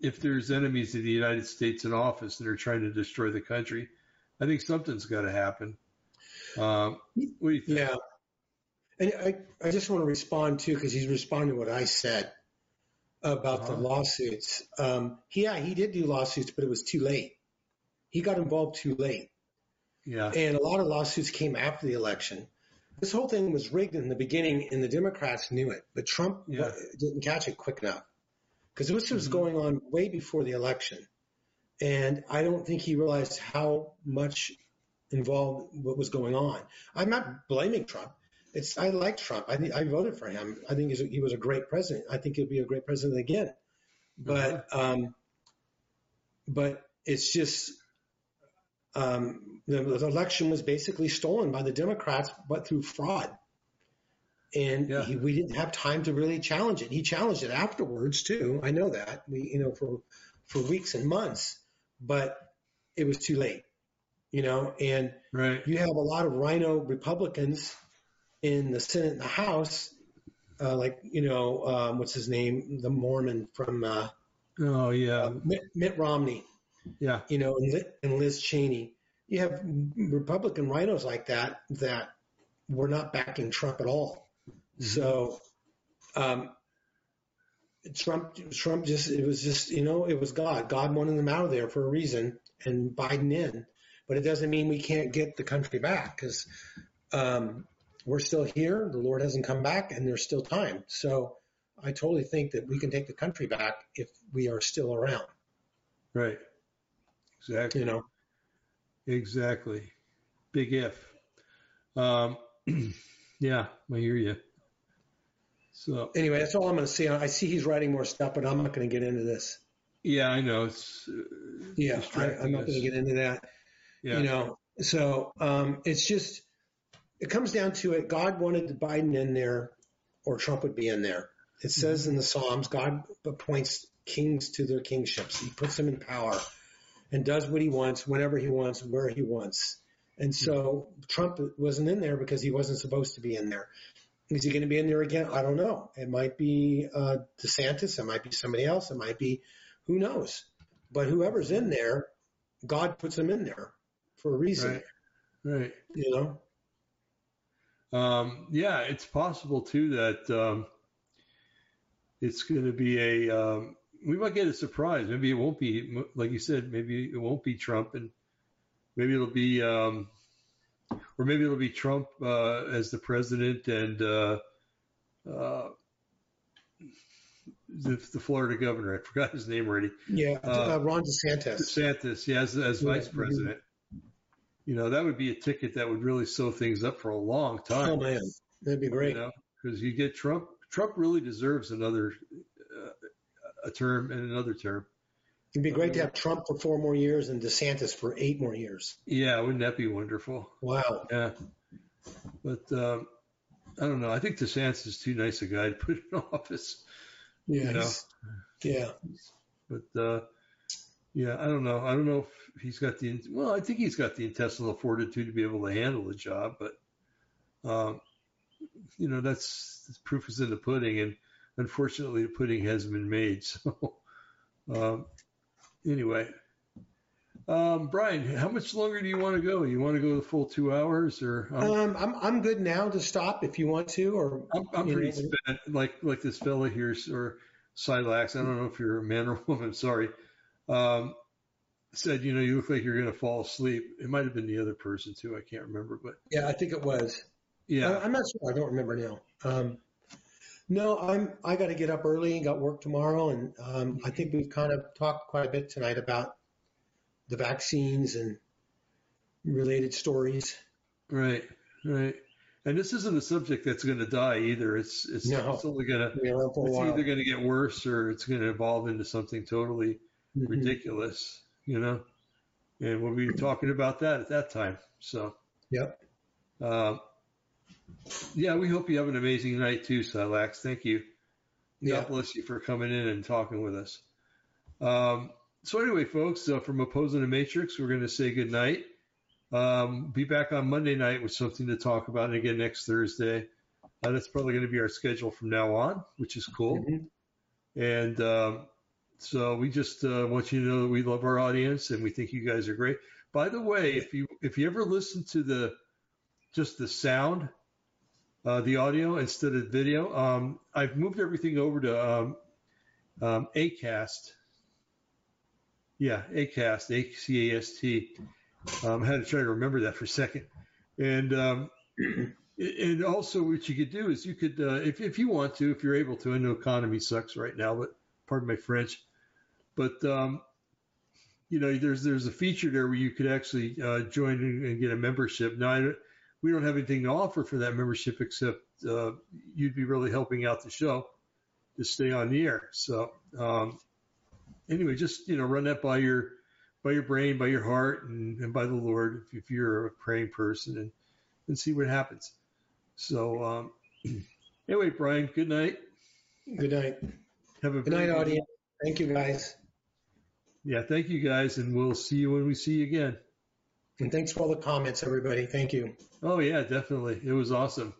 if there's enemies of the United States in office that are trying to destroy the country, I think something's got to happen. What do you think? Yeah. And I just want to respond too, because he's responding to what I said about the lawsuits. He did do lawsuits, but it was too late. He got involved too late. Yeah. And a lot of lawsuits came after the election. This whole thing was rigged in the beginning, and the Democrats knew it, but Trump didn't catch it quick enough, because this was going on way before the election, and I don't think he realized how much involved what was going on. I'm not blaming Trump. I like Trump. I voted for him. I think he was a great president. I think he'll be a great president again, but it's just. The election was basically stolen by the Democrats, but through fraud. And we didn't have time to really challenge it. He challenged it afterwards too. I know that for weeks and months, but it was too late, you know, and you have a lot of rhino Republicans in the Senate and the House, like, you know, what's his name? The Mormon from, Mitt Romney. Yeah, you know, and Liz Cheney. You have Republican rhinos like that were not backing Trump at all. Mm-hmm. So Trump just, it was just, you know, it was God. God wanted them out of there for a reason, and Biden in. But it doesn't mean we can't get the country back, because we're still here. The Lord hasn't come back, and there's still time. So I totally think that we can take the country back if we are still around. Right. Exactly. You know. Exactly. Big if. I hear you. So anyway, that's all I'm going to say. I see he's writing more stuff, but I'm not going to get into this. Yeah, I know. I'm not going to get into that. Yeah. You know, so it's just, it comes down to it. God wanted Biden in there, or Trump would be in there. It says in the Psalms, God appoints kings to their kingships. He puts them in power and does what he wants, whenever he wants, where he wants. And so Trump wasn't in there because he wasn't supposed to be in there. Is he going to be in there again? I don't know. It might be DeSantis. It might be somebody else. It might be, who knows? But whoever's in there, God puts them in there for a reason. Right. You know? Yeah, it's possible, too, that it's going to be a we might get a surprise. Maybe it won't be, like you said, maybe it won't be Trump, and maybe it'll be or maybe it'll be Trump as the president and the Florida governor. I forgot his name already. Yeah, Ron DeSantis. DeSantis, yeah, as vice president. You know, that would be a ticket that would really sew things up for a long time. Oh, man, that'd be great. Because you get Trump. Trump really deserves another a term and another term. It'd be great to have Trump for 4 more years and DeSantis for 8 more years. Yeah, wouldn't that be wonderful? Wow. Yeah. But I don't know. I think DeSantis is too nice a guy to put in office. Yeah. You know? Yeah. But yeah, I don't know. I don't know if he's got the – well, I think he's got the intestinal fortitude to be able to handle the job. But, you know, that's – proof is in the pudding. And unfortunately, the pudding hasn't been made. So, anyway. Brian, how much longer do you want to go? You want to go the full 2 hours? Or I'm good now to stop if you want to. Or I'm pretty spent, like this fella here, or Silax. I don't know if you're a man or a woman. Sorry. Said, you know, you look like you're going to fall asleep. It might have been the other person too. I can't remember, but yeah, I think it was. Yeah, I'm not sure. I don't remember now. No, I got to get up early and got work tomorrow, and I think we've kind of talked quite a bit tonight about the vaccines and related stories. Right. And this isn't a subject that's going to die either. It's only going to. It's either going to get worse or it's going to evolve into something totally ridiculous, you know, and we'll be talking about that at that time. So, yep. Yeah, we hope you have an amazing night too, Silax. Thank you. God bless you for coming in and talking with us. So anyway, folks, from Opposing the Matrix, we're going to say good night. Be back on Monday night with something to talk about, and again next Thursday. That's probably going to be our schedule from now on, which is cool. And so we just want you to know that we love our audience and we think you guys are great. By the way, if you ever listen to the sound, the audio instead of video, I've moved everything over to Acast. Yeah, Acast, Acast. I had to try to remember that for a second. And and also what you could do is you could, if you want to, if you're able to. I know economy sucks right now, but pardon my French, but you know, there's a feature there where you could actually join and get a membership. Now, we don't have anything to offer for that membership except you'd be really helping out the show to stay on the air. So anyway, just, you know, run that by your brain, by your heart, and by the Lord if you're a praying person, and see what happens. So anyway, Brian, good night. Good night. Have a good night, audience. Thank you, guys. Yeah, thank you, guys, and we'll see you when we see you again. And thanks for all the comments, everybody. Thank you. Oh, yeah, definitely. It was awesome.